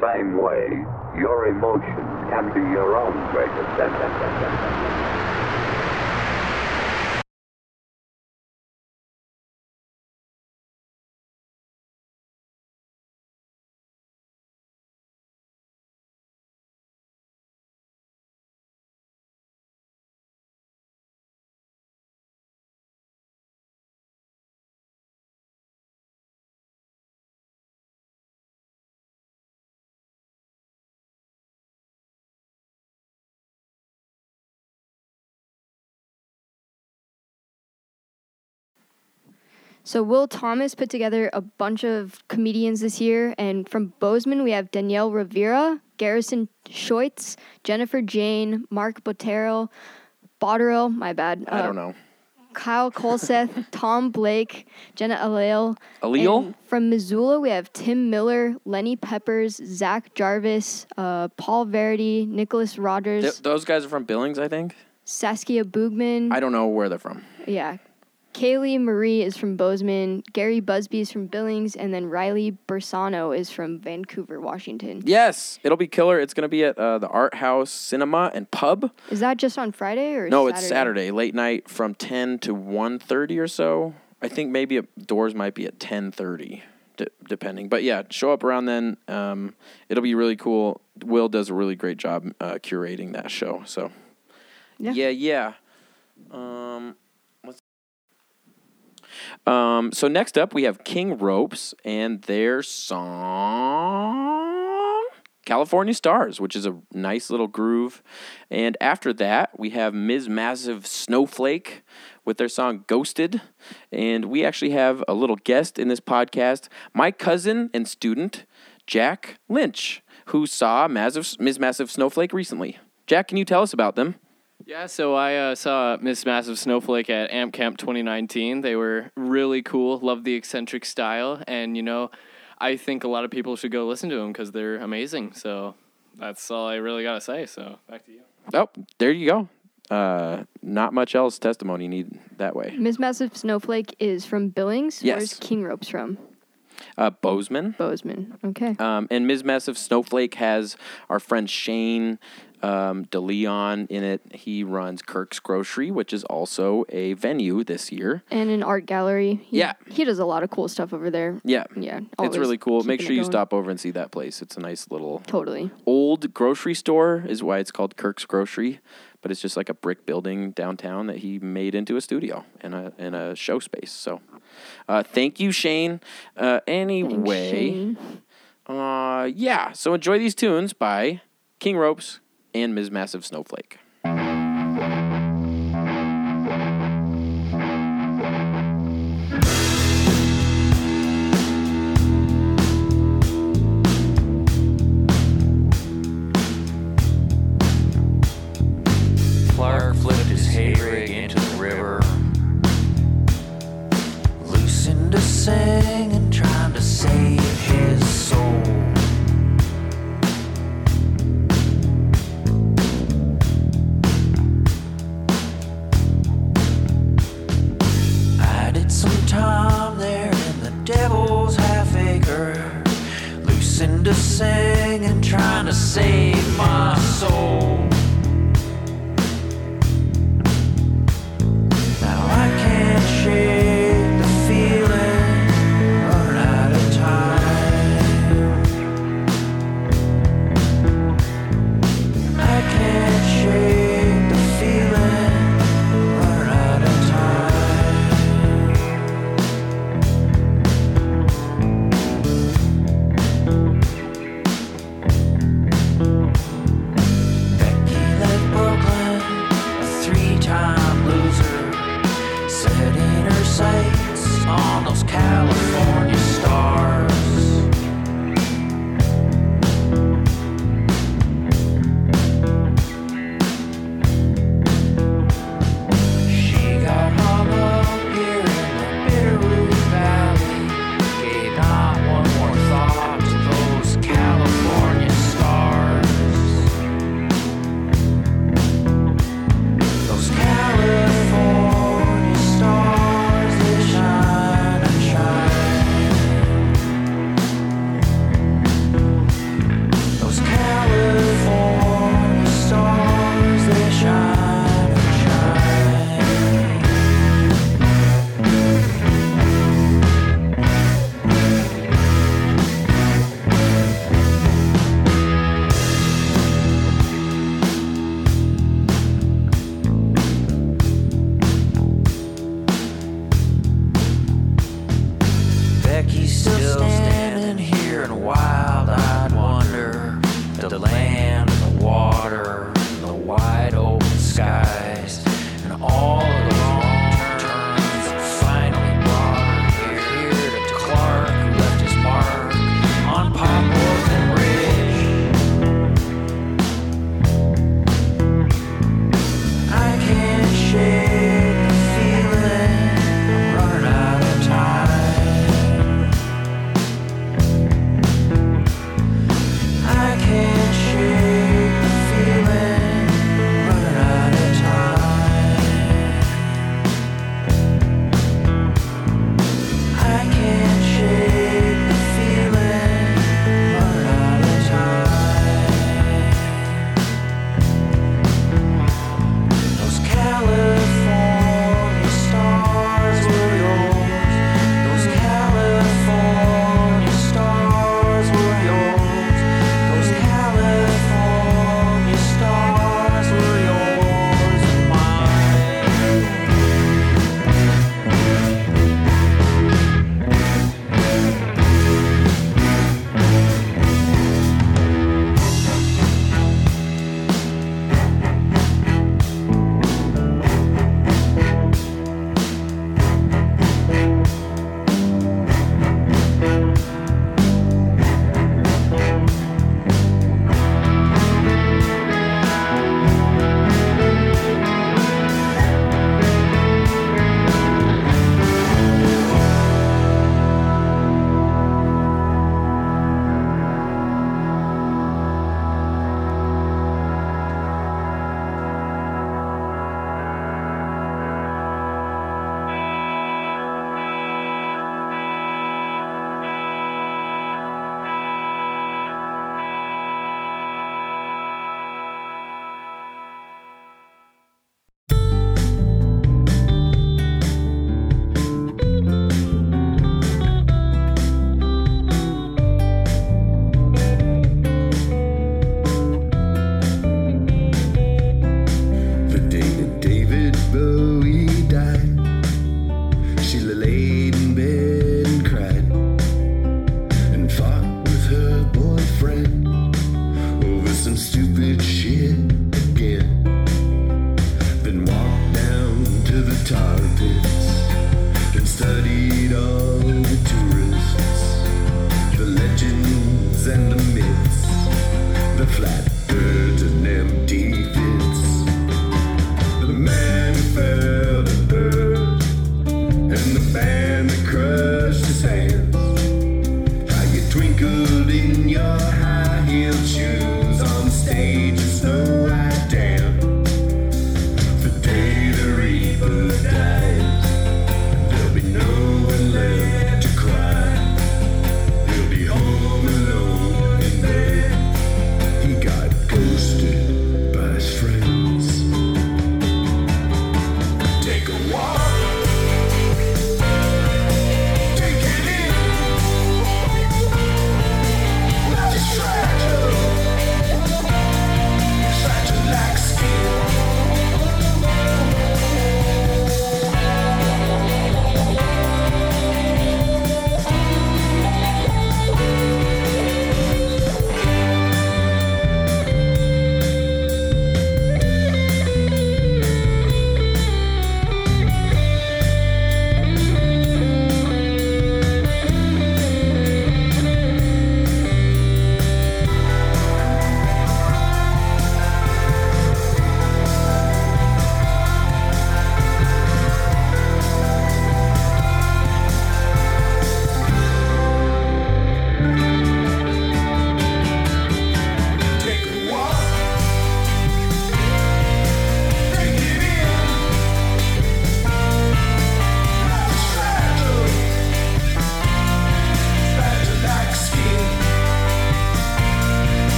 Same way, your emotions can be your own greatest enemy. So Will Thomas put together a bunch of comedians this year, and from Bozeman we have Danielle Rivera, Garrison Scheutz, Jennifer Jane, Mark Botterill, my bad. I don't know. Kyle Colseth, Tom Blake, Jenna Allele. From Missoula, we have Tim Miller, Lenny Peppers, Zach Jarvis, Paul Verity, Nicholas Rogers. Those guys are from Billings, I think. Saskia Bugman. I don't know where they're from. Yeah. Kaylee Marie is from Bozeman, Gary Busby is from Billings, and then Riley Bersano is from Vancouver, Washington. Yes, it'll be killer. It's going to be at the Art House Cinema and Pub. Is that just on Friday or no, Saturday? No, it's Saturday, late night from 10 to 1:30 or so. I think maybe doors might be at 10:30, depending. But yeah, show up around then. It'll be really cool. Will does a really great job curating that show. So yeah. So next up, we have King Ropes and their song, California Stars, which is a nice little groove. And after that, we have Ms. Massive Snowflake with their song Ghosted. And we actually have a little guest in this podcast, my cousin and student, Jack Lynch, who saw Ms. Massive Snowflake recently. Jack, can you tell us about them? Yeah, so I saw Miss Massive Snowflake at Amp Camp 2019. They were really cool, loved the eccentric style, and, you know, I think a lot of people should go listen to them because they're amazing. So that's all I really got to say, so back to you. Oh, there you go. Not much else testimony need that way. Miss Massive Snowflake is from Billings. Yes. Where's King Ropes from? Bozeman, okay. And Ms. Massive Snowflake has our friend Shane DeLeon in it. He runs Kirk's Grocery, which is also a venue this year. And an art gallery. He does a lot of cool stuff over there. Yeah. Yeah. It's really cool. Make sure you stop over and see that place. It's a nice little old grocery store is why it's called Kirk's Grocery. But it's just like a brick building downtown that he made into a studio and a show space. So thank you, Shane. Anyway. Thanks, Shane. So enjoy these tunes by King Ropes and Ms. Massive Snowflake. Hay rig into the river, loosened to sing and trying to save his soul.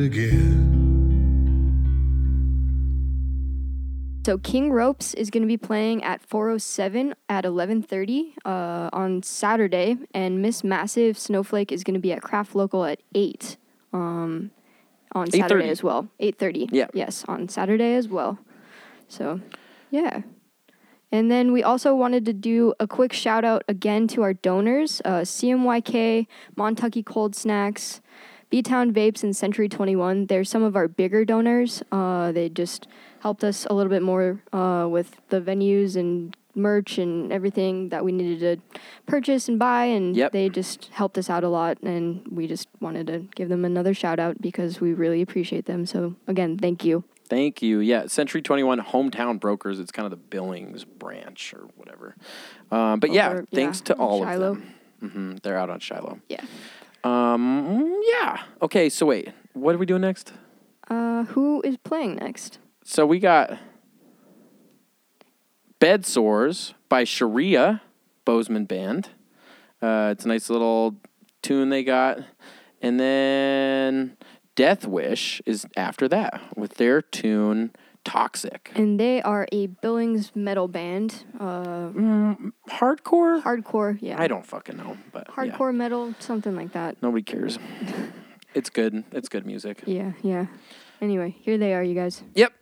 again. So King Ropes is going to be playing at 407 at 11:30 on Saturday, and Miss Massive Snowflake is going to be at Craft Local at 8 on Saturday as well. 8:30. Yeah. Yes, on Saturday as well. So, yeah. And then we also wanted to do a quick shout out again to our donors, CMYK, Montucky Cold Snacks, B-Town Vapes, and Century 21. They're some of our bigger donors. They just helped us a little bit more with the venues and merch and everything that we needed to purchase and buy, and they just helped us out a lot, and we just wanted to give them another shout out because we really appreciate them. So again, thank you. Thank you. Yeah, Century 21, Hometown Brokers. It's kind of the Billings branch or whatever. But thanks to all Shiloh. Of them. Mm-hmm. They're out on Shiloh. Yeah. Yeah. Okay, so wait. What are we doing next? Who is playing next? So we got Bed Sores by Sharia, Bozeman Band. It's a nice little tune they got. And then Death Wish is after that with their tune Toxic. And they are a Billings metal band. Hardcore? Hardcore, yeah. I don't fucking know. But hardcore metal, something like that. Nobody cares. It's good. It's good music. Yeah, yeah. Anyway, here they are, you guys. Yep.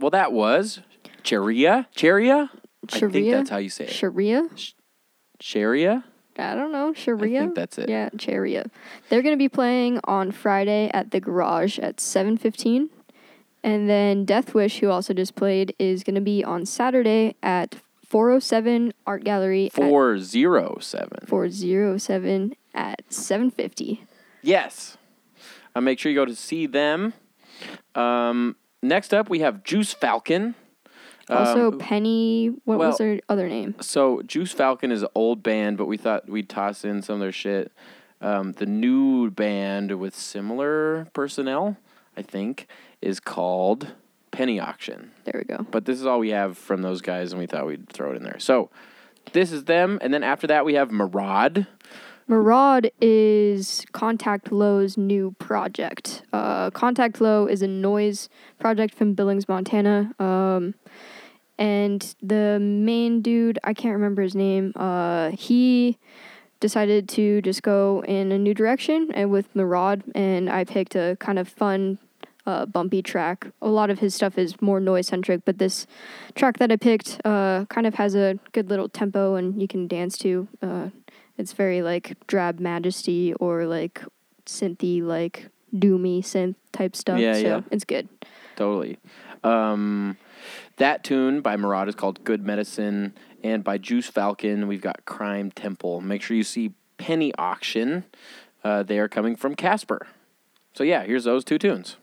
Well, that was Cheria. Cheria? I think that's how you say it. Cheria? Cheria? I don't know. Cheria? I think that's it. Yeah, Cheria. They're going to be playing on Friday at the Garage at 7:15. And then Deathwish, who also just played, is going to be on Saturday at 407 Art Gallery. 407 at 7:50. Yes. Make sure you go to see them. Next up, we have Juice Falcon. Also, Penny, was their other name? So, Juice Falcon is an old band, but we thought we'd toss in some of their shit. The new band with similar personnel, I think, is called Penny Auction. There we go. But this is all we have from those guys, and we thought we'd throw it in there. So, this is them, and then after that, we have Maraud. Maraud is Contact Low's new project. Contact Low is a noise project from Billings, Montana. And the main dude, I can't remember his name, he decided to just go in a new direction and with Maraud, and I picked a kind of fun, bumpy track. A lot of his stuff is more noise-centric, but this track that I picked kind of has a good little tempo and you can dance to. It's very, like, Drab Majesty or, like, synthy, like, doomy synth type stuff. Yeah, so yeah. It's good. Totally. That tune by Maraud is called Good Medicine. And by Juice Falcon, we've got Crime Temple. Make sure you see Penny Auction. They are coming from Casper. So, yeah, here's those two tunes.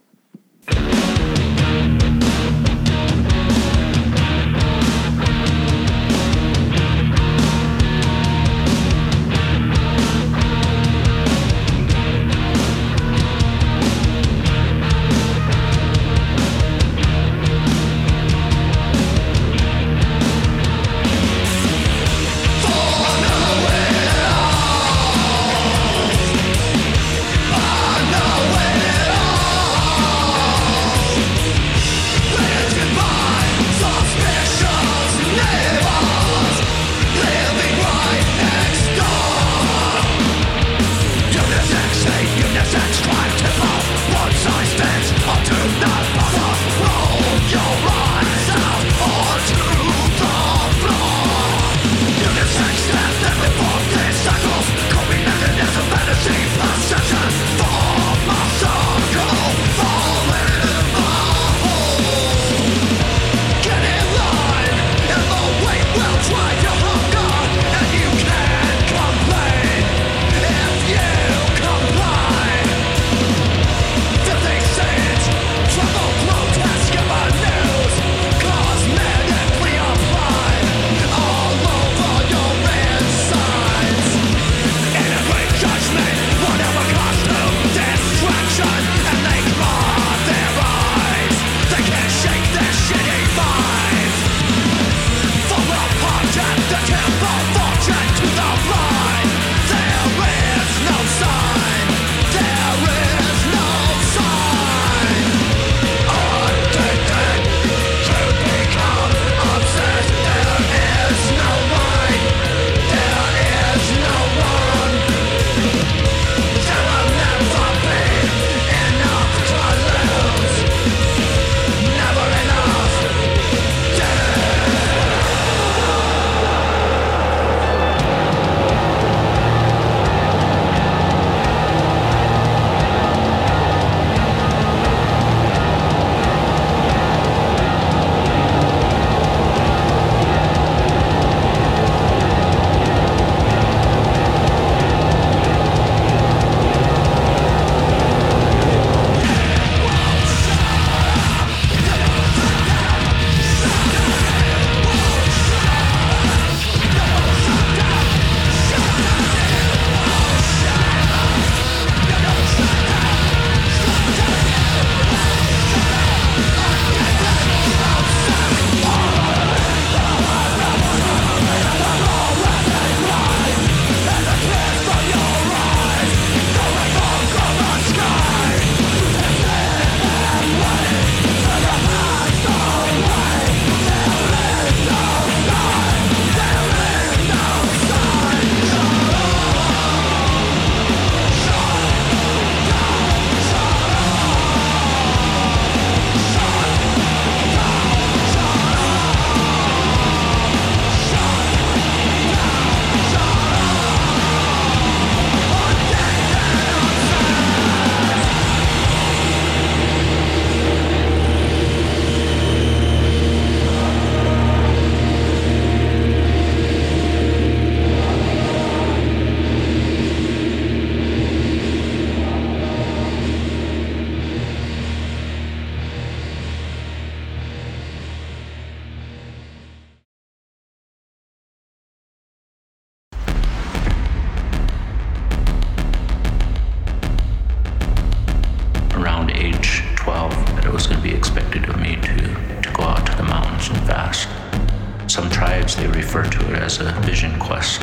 refer to it as a vision quest.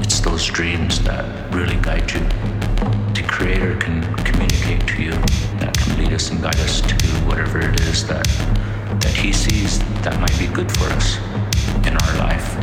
It's those dreams that really guide you. The Creator can communicate to you, that can lead us and guide us to whatever it is that He sees that might be good for us in our life.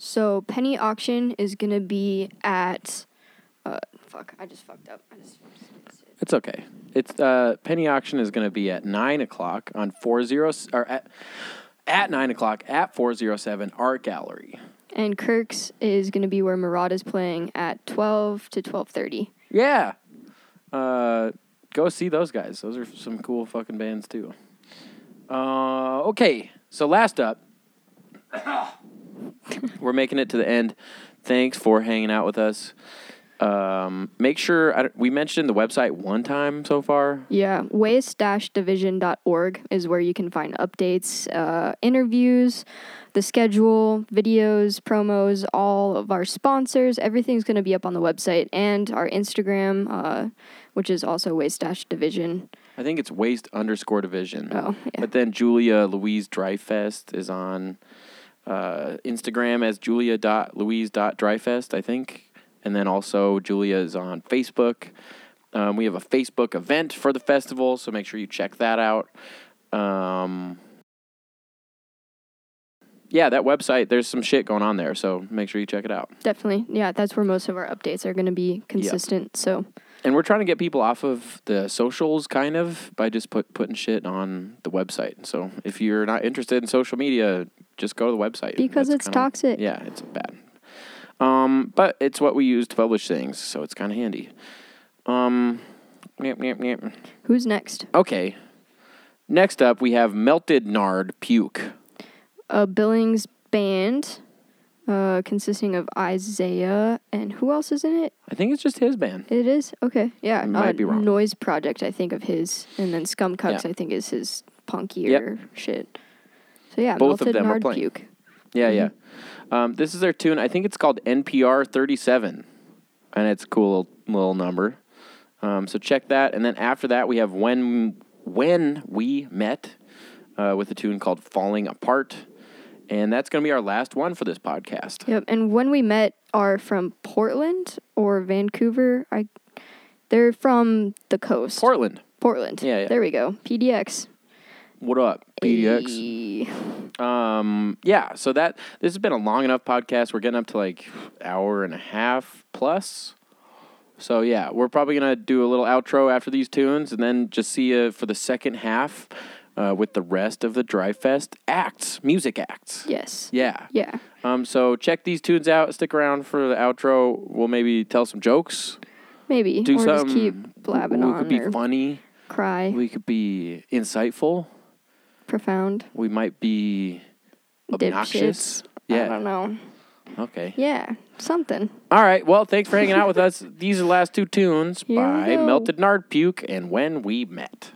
So Penny Auction is going to be at, It's okay. It's Penny Auction is going to be at 9 o'clock on 40, or at 9 o'clock at 407 Art Gallery. And Kirk's is going to be where Murad is playing at 12 to 12:30. Yeah. Go see those guys. Those are some cool fucking bands too. Okay. So last up. We're making it to the end. Thanks for hanging out with us. Make sure we mentioned the website one time so far. Yeah, waste-division.org is where you can find updates, interviews, the schedule, videos, promos, all of our sponsors. Everything's going to be up on the website and our Instagram, which is also waste-division. I think it's waste_division. Oh, yeah. But then Julia Louise DryFest is on Instagram as julia.louise.dryfest, I think. And then also Julia is on Facebook. We have a Facebook event for the festival, so make sure you check that out. Yeah, that website, there's some shit going on there, so make sure you check it out. Definitely. Yeah, that's where most of our updates are going to be consistent. Yep. So. And we're trying to get people off of the socials, kind of, by just putting shit on the website. So if you're not interested in social media, just go to the website. Because it's toxic. Yeah, it's bad. But it's what we use to publish things, so it's kind of handy. Who's next? Okay. Next up, we have Melted Nard Puke. A Billings band consisting of Isaiah, and who else is in it? I think it's just his band. It is? Okay. Yeah. I might be wrong. Noise Project, I think, of his, and then Scum Cucks, yeah. I think, is his punkier shit. So, yeah, both Melted of them Nard are Puke. Yeah, mm-hmm. yeah. This is their tune. I think it's called NPR 37, and it's a cool little number. So check that. And then after that, we have When We Met with a tune called Falling Apart. And that's going to be our last one for this podcast. Yep. And When We Met are from Portland or Vancouver. They're from the coast. Portland. Yeah. There we go. PDX. What up, PDX? Hey. Yeah. So this has been a long enough podcast. We're getting up to like hour and a half plus. So, yeah, we're probably going to do a little outro after these tunes and then just see you for the second half with the rest of the DryFest music acts. Yes. Yeah. Yeah. So check these tunes out. Stick around for the outro. We'll maybe tell some jokes. Maybe. Do or something. Just keep blabbing on. We could be funny. Cry. We could be insightful. Profound. We might be obnoxious. Dipshits. Yeah. I don't know. Okay. Yeah, something. All right. Well, thanks for hanging out with us. These are the last two tunes by Melted Nard Puke and When We Met.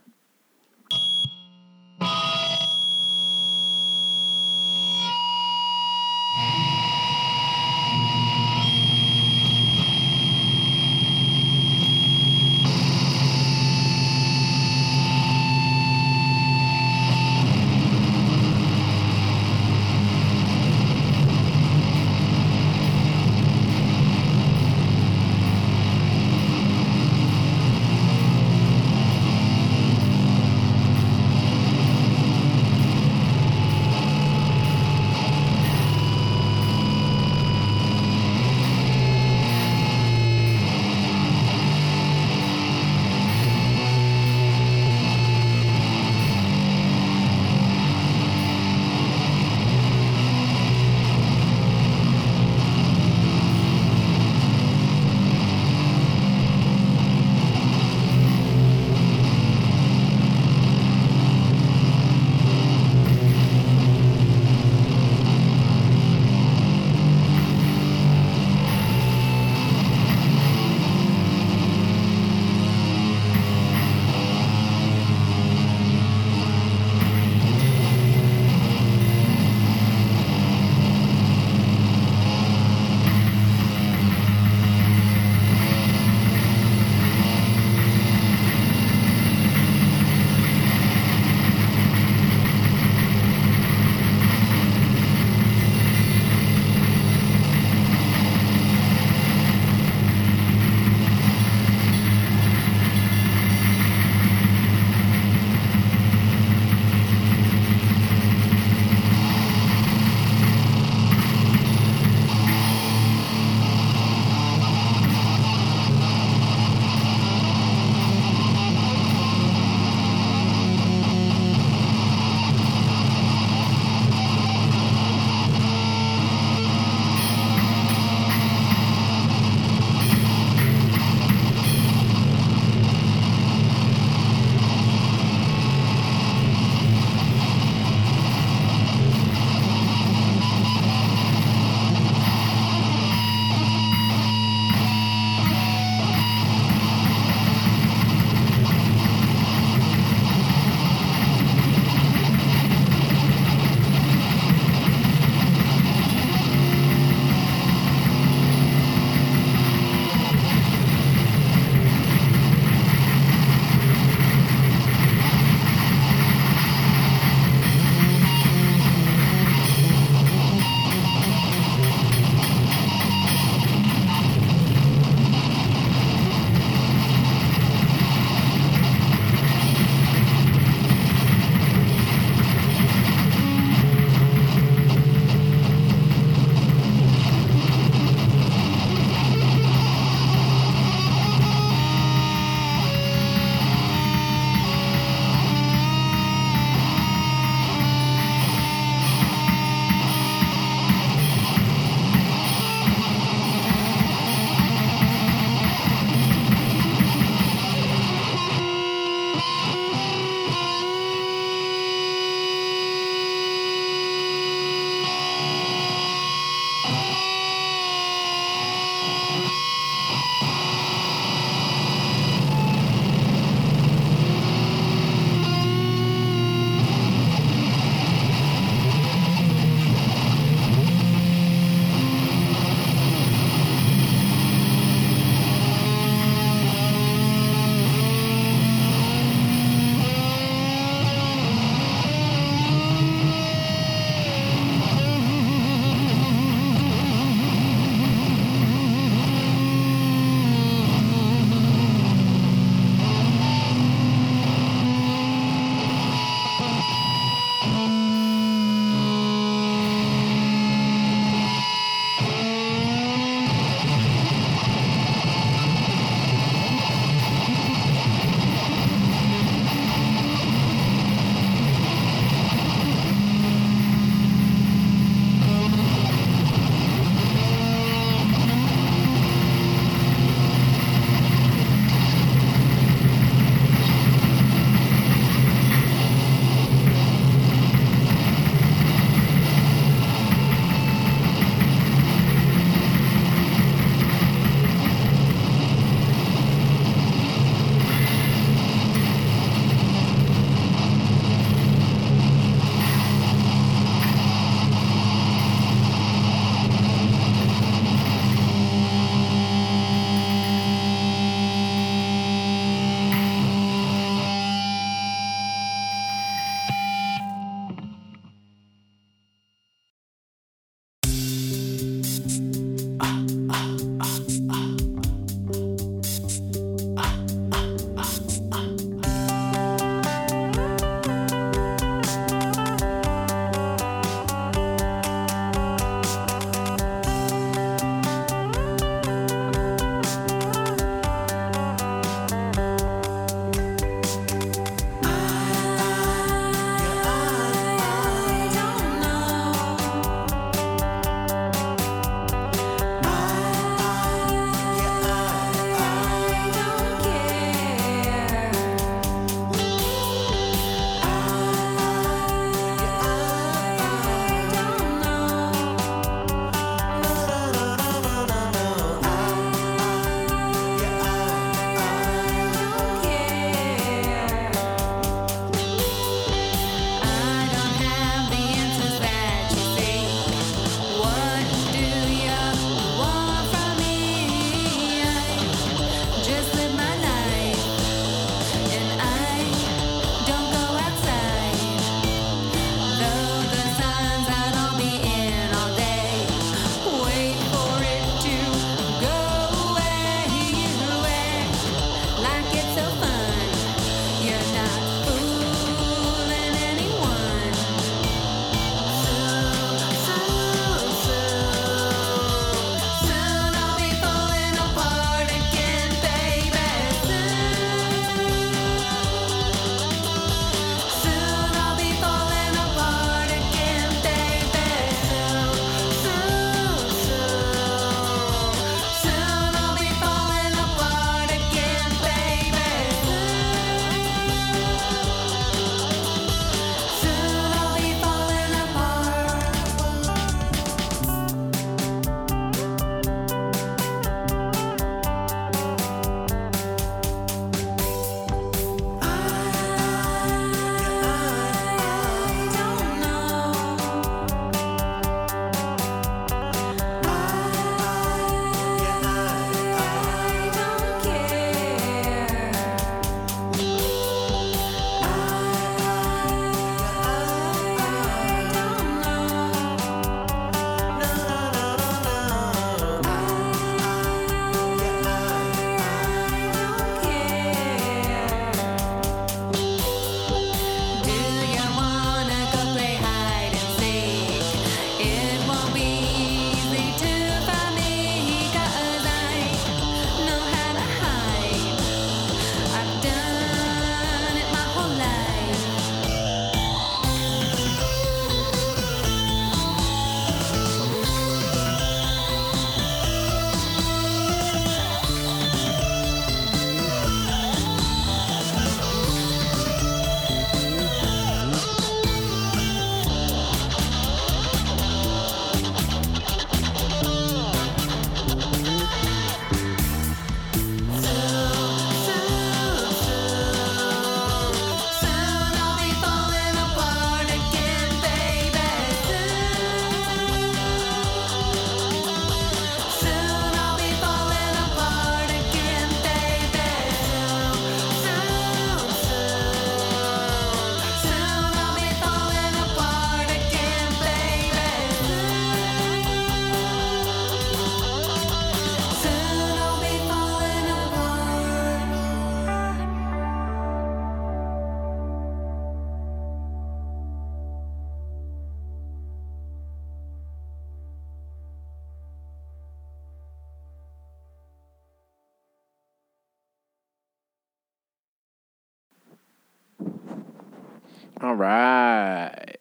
All right.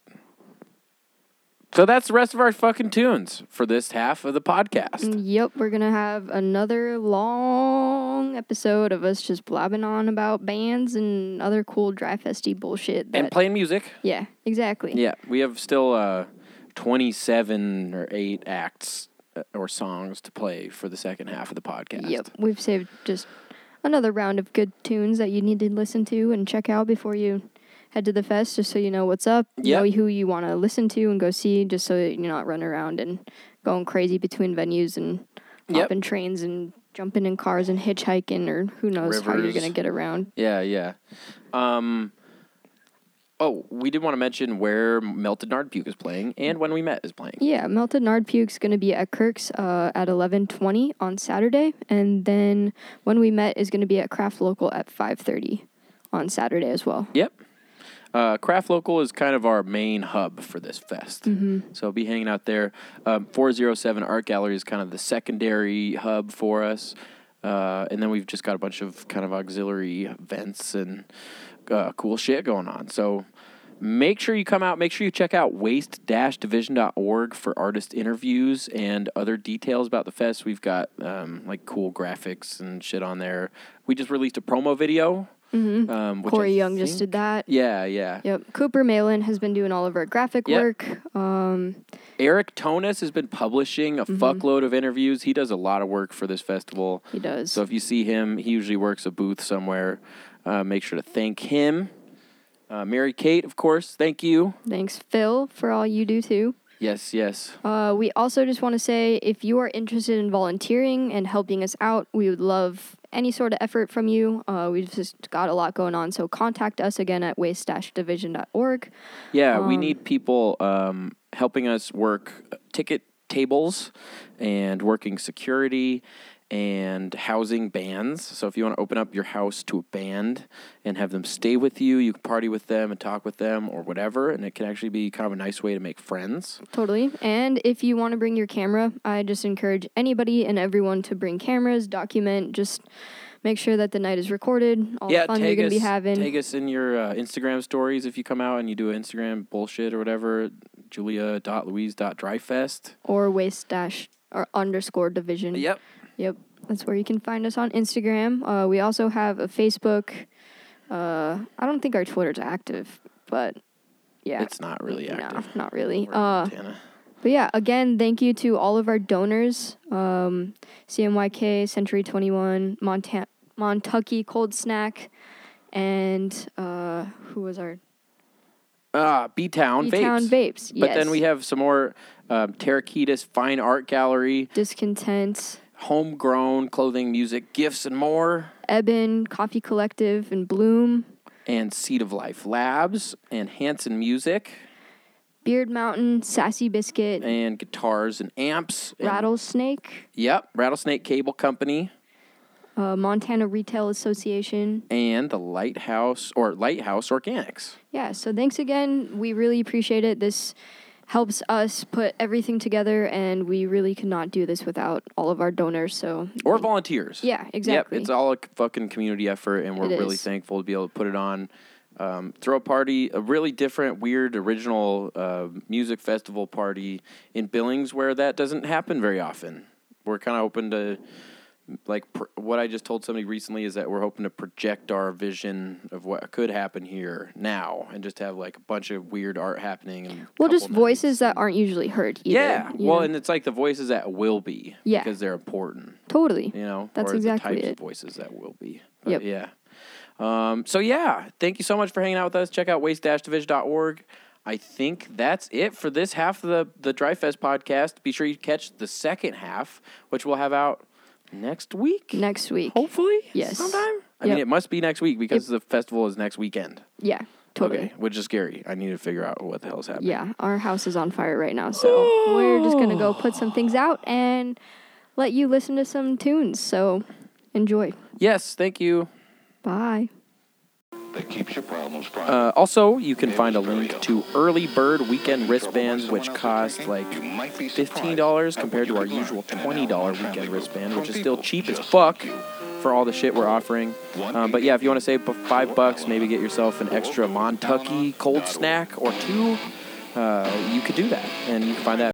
So that's the rest of our fucking tunes for this half of the podcast. Yep, we're going to have another long episode of us just blabbing on about bands and other cool dry festy bullshit. And playing music. Yeah, exactly. Yeah, we have still 27 or 8 acts or songs to play for the second half of the podcast. Yep, we've saved just another round of good tunes that you need to listen to and check out before you head to the fest, just so you know what's up, know who you want to listen to and go see, just so that you're not running around and going crazy between venues and hopping trains and jumping in cars and hitchhiking or who knows how you're going to get around. Yeah, yeah. Oh, we did want to mention where Melted Nard Puke is playing and When We Met is playing. Yeah, Melted Nard Puke's going to be at Kirk's at 11:20 on Saturday, and then When We Met is going to be at Craft Local at 5:30 on Saturday as well. Yep. Craft Local is kind of our main hub for this fest. Mm-hmm. So I'll be hanging out there. 407 Art Gallery is kind of the secondary hub for us. And then we've just got a bunch of kind of auxiliary events and cool shit going on. So make sure you come out. Make sure you check out waste-division.org for artist interviews and other details about the fest. We've got like cool graphics and shit on there. We just released a promo video. Mm-hmm. Corey Young just did that. Yeah, yeah. Yep. Cooper Malin has been doing all of our graphic work. Eric Tonis has been publishing a fuckload of interviews. He does a lot of work for this festival. He does. So if you see him, he usually works a booth somewhere. Make sure to thank him. Mary Kate, of course. Thank you. Thanks, Phil, for all you do too. Yes, yes. We also just want to say, if you are interested in volunteering and helping us out, we would love any sort of effort from you. We've just got a lot going on, so contact us again at waste-division.org. Yeah, we need people helping us work ticket tables and working security and housing bands. So if you want to open up your house to a band and have them stay with you, you can party with them and talk with them or whatever, and it can actually be kind of a nice way to make friends. Totally. And if you want to bring your camera, I just encourage anybody and everyone to bring cameras, document, just make sure that the night is recorded, all the fun you're going to be having. Take us in your Instagram stories if you come out and you do Instagram bullshit or whatever, julia.louise.dryfest. Or waste-division. Yep. Yep, that's where you can find us on Instagram. We also have a Facebook. I don't think our Twitter's active, but yeah. It's not really active. No, not really. But yeah, again, thank you to all of our donors. CMYK, Century 21, Montucky Cold Snack, and who was our... B-Town Vapes. B-Town Vapes, yes. But then we have some more Terrakitas Fine Art Gallery. Discontent. Homegrown clothing, music, gifts, and more. Ebon Coffee Collective and Bloom. And Seed of Life Labs and Hanson Music. Beard Mountain, Sassy Biscuit. And Guitars and Amps. Rattlesnake. Rattlesnake Cable Company. Montana Retail Association. And the Lighthouse Organics. Yeah, so thanks again. We really appreciate it. This helps us put everything together, and we really could not do this without all of our donors. Or volunteers. Yeah, exactly. Yep, it's all a fucking community effort, and we're really thankful to be able to put it on. Throw a party, a really different, weird, original music festival party in Billings where that doesn't happen very often. We're kind of open to, what I just told somebody recently is that we're hoping to project our vision of what could happen here now and just have a bunch of weird art happening. And just voices that aren't usually heard either. Yeah. And it's the voices that will be because they're important. Totally. That's exactly the types of voices that will be. But yeah. Thank you so much for hanging out with us. Check out waste-division.org. I think that's it for this half of the DryFest podcast. Be sure you catch the second half, which we'll have out Next week. Hopefully? Yes. Sometime? I mean, it must be next week because the festival is next weekend. Yeah, totally. Okay, which is scary. I need to figure out what the hell's happening. Yeah, our house is on fire right now, so we're just going to go put some things out and let you listen to some tunes. So enjoy. Yes, thank you. Bye. That keeps your problems private. Also, you can find a link to early bird weekend wristbands, which cost $15 compared to our usual $20 weekend wristband, which is still cheap as fuck. for all the shit we're offering. But yeah, if you want to save $5, maybe get yourself an extra Montucky cold snack or two, you could do that. And you can find that.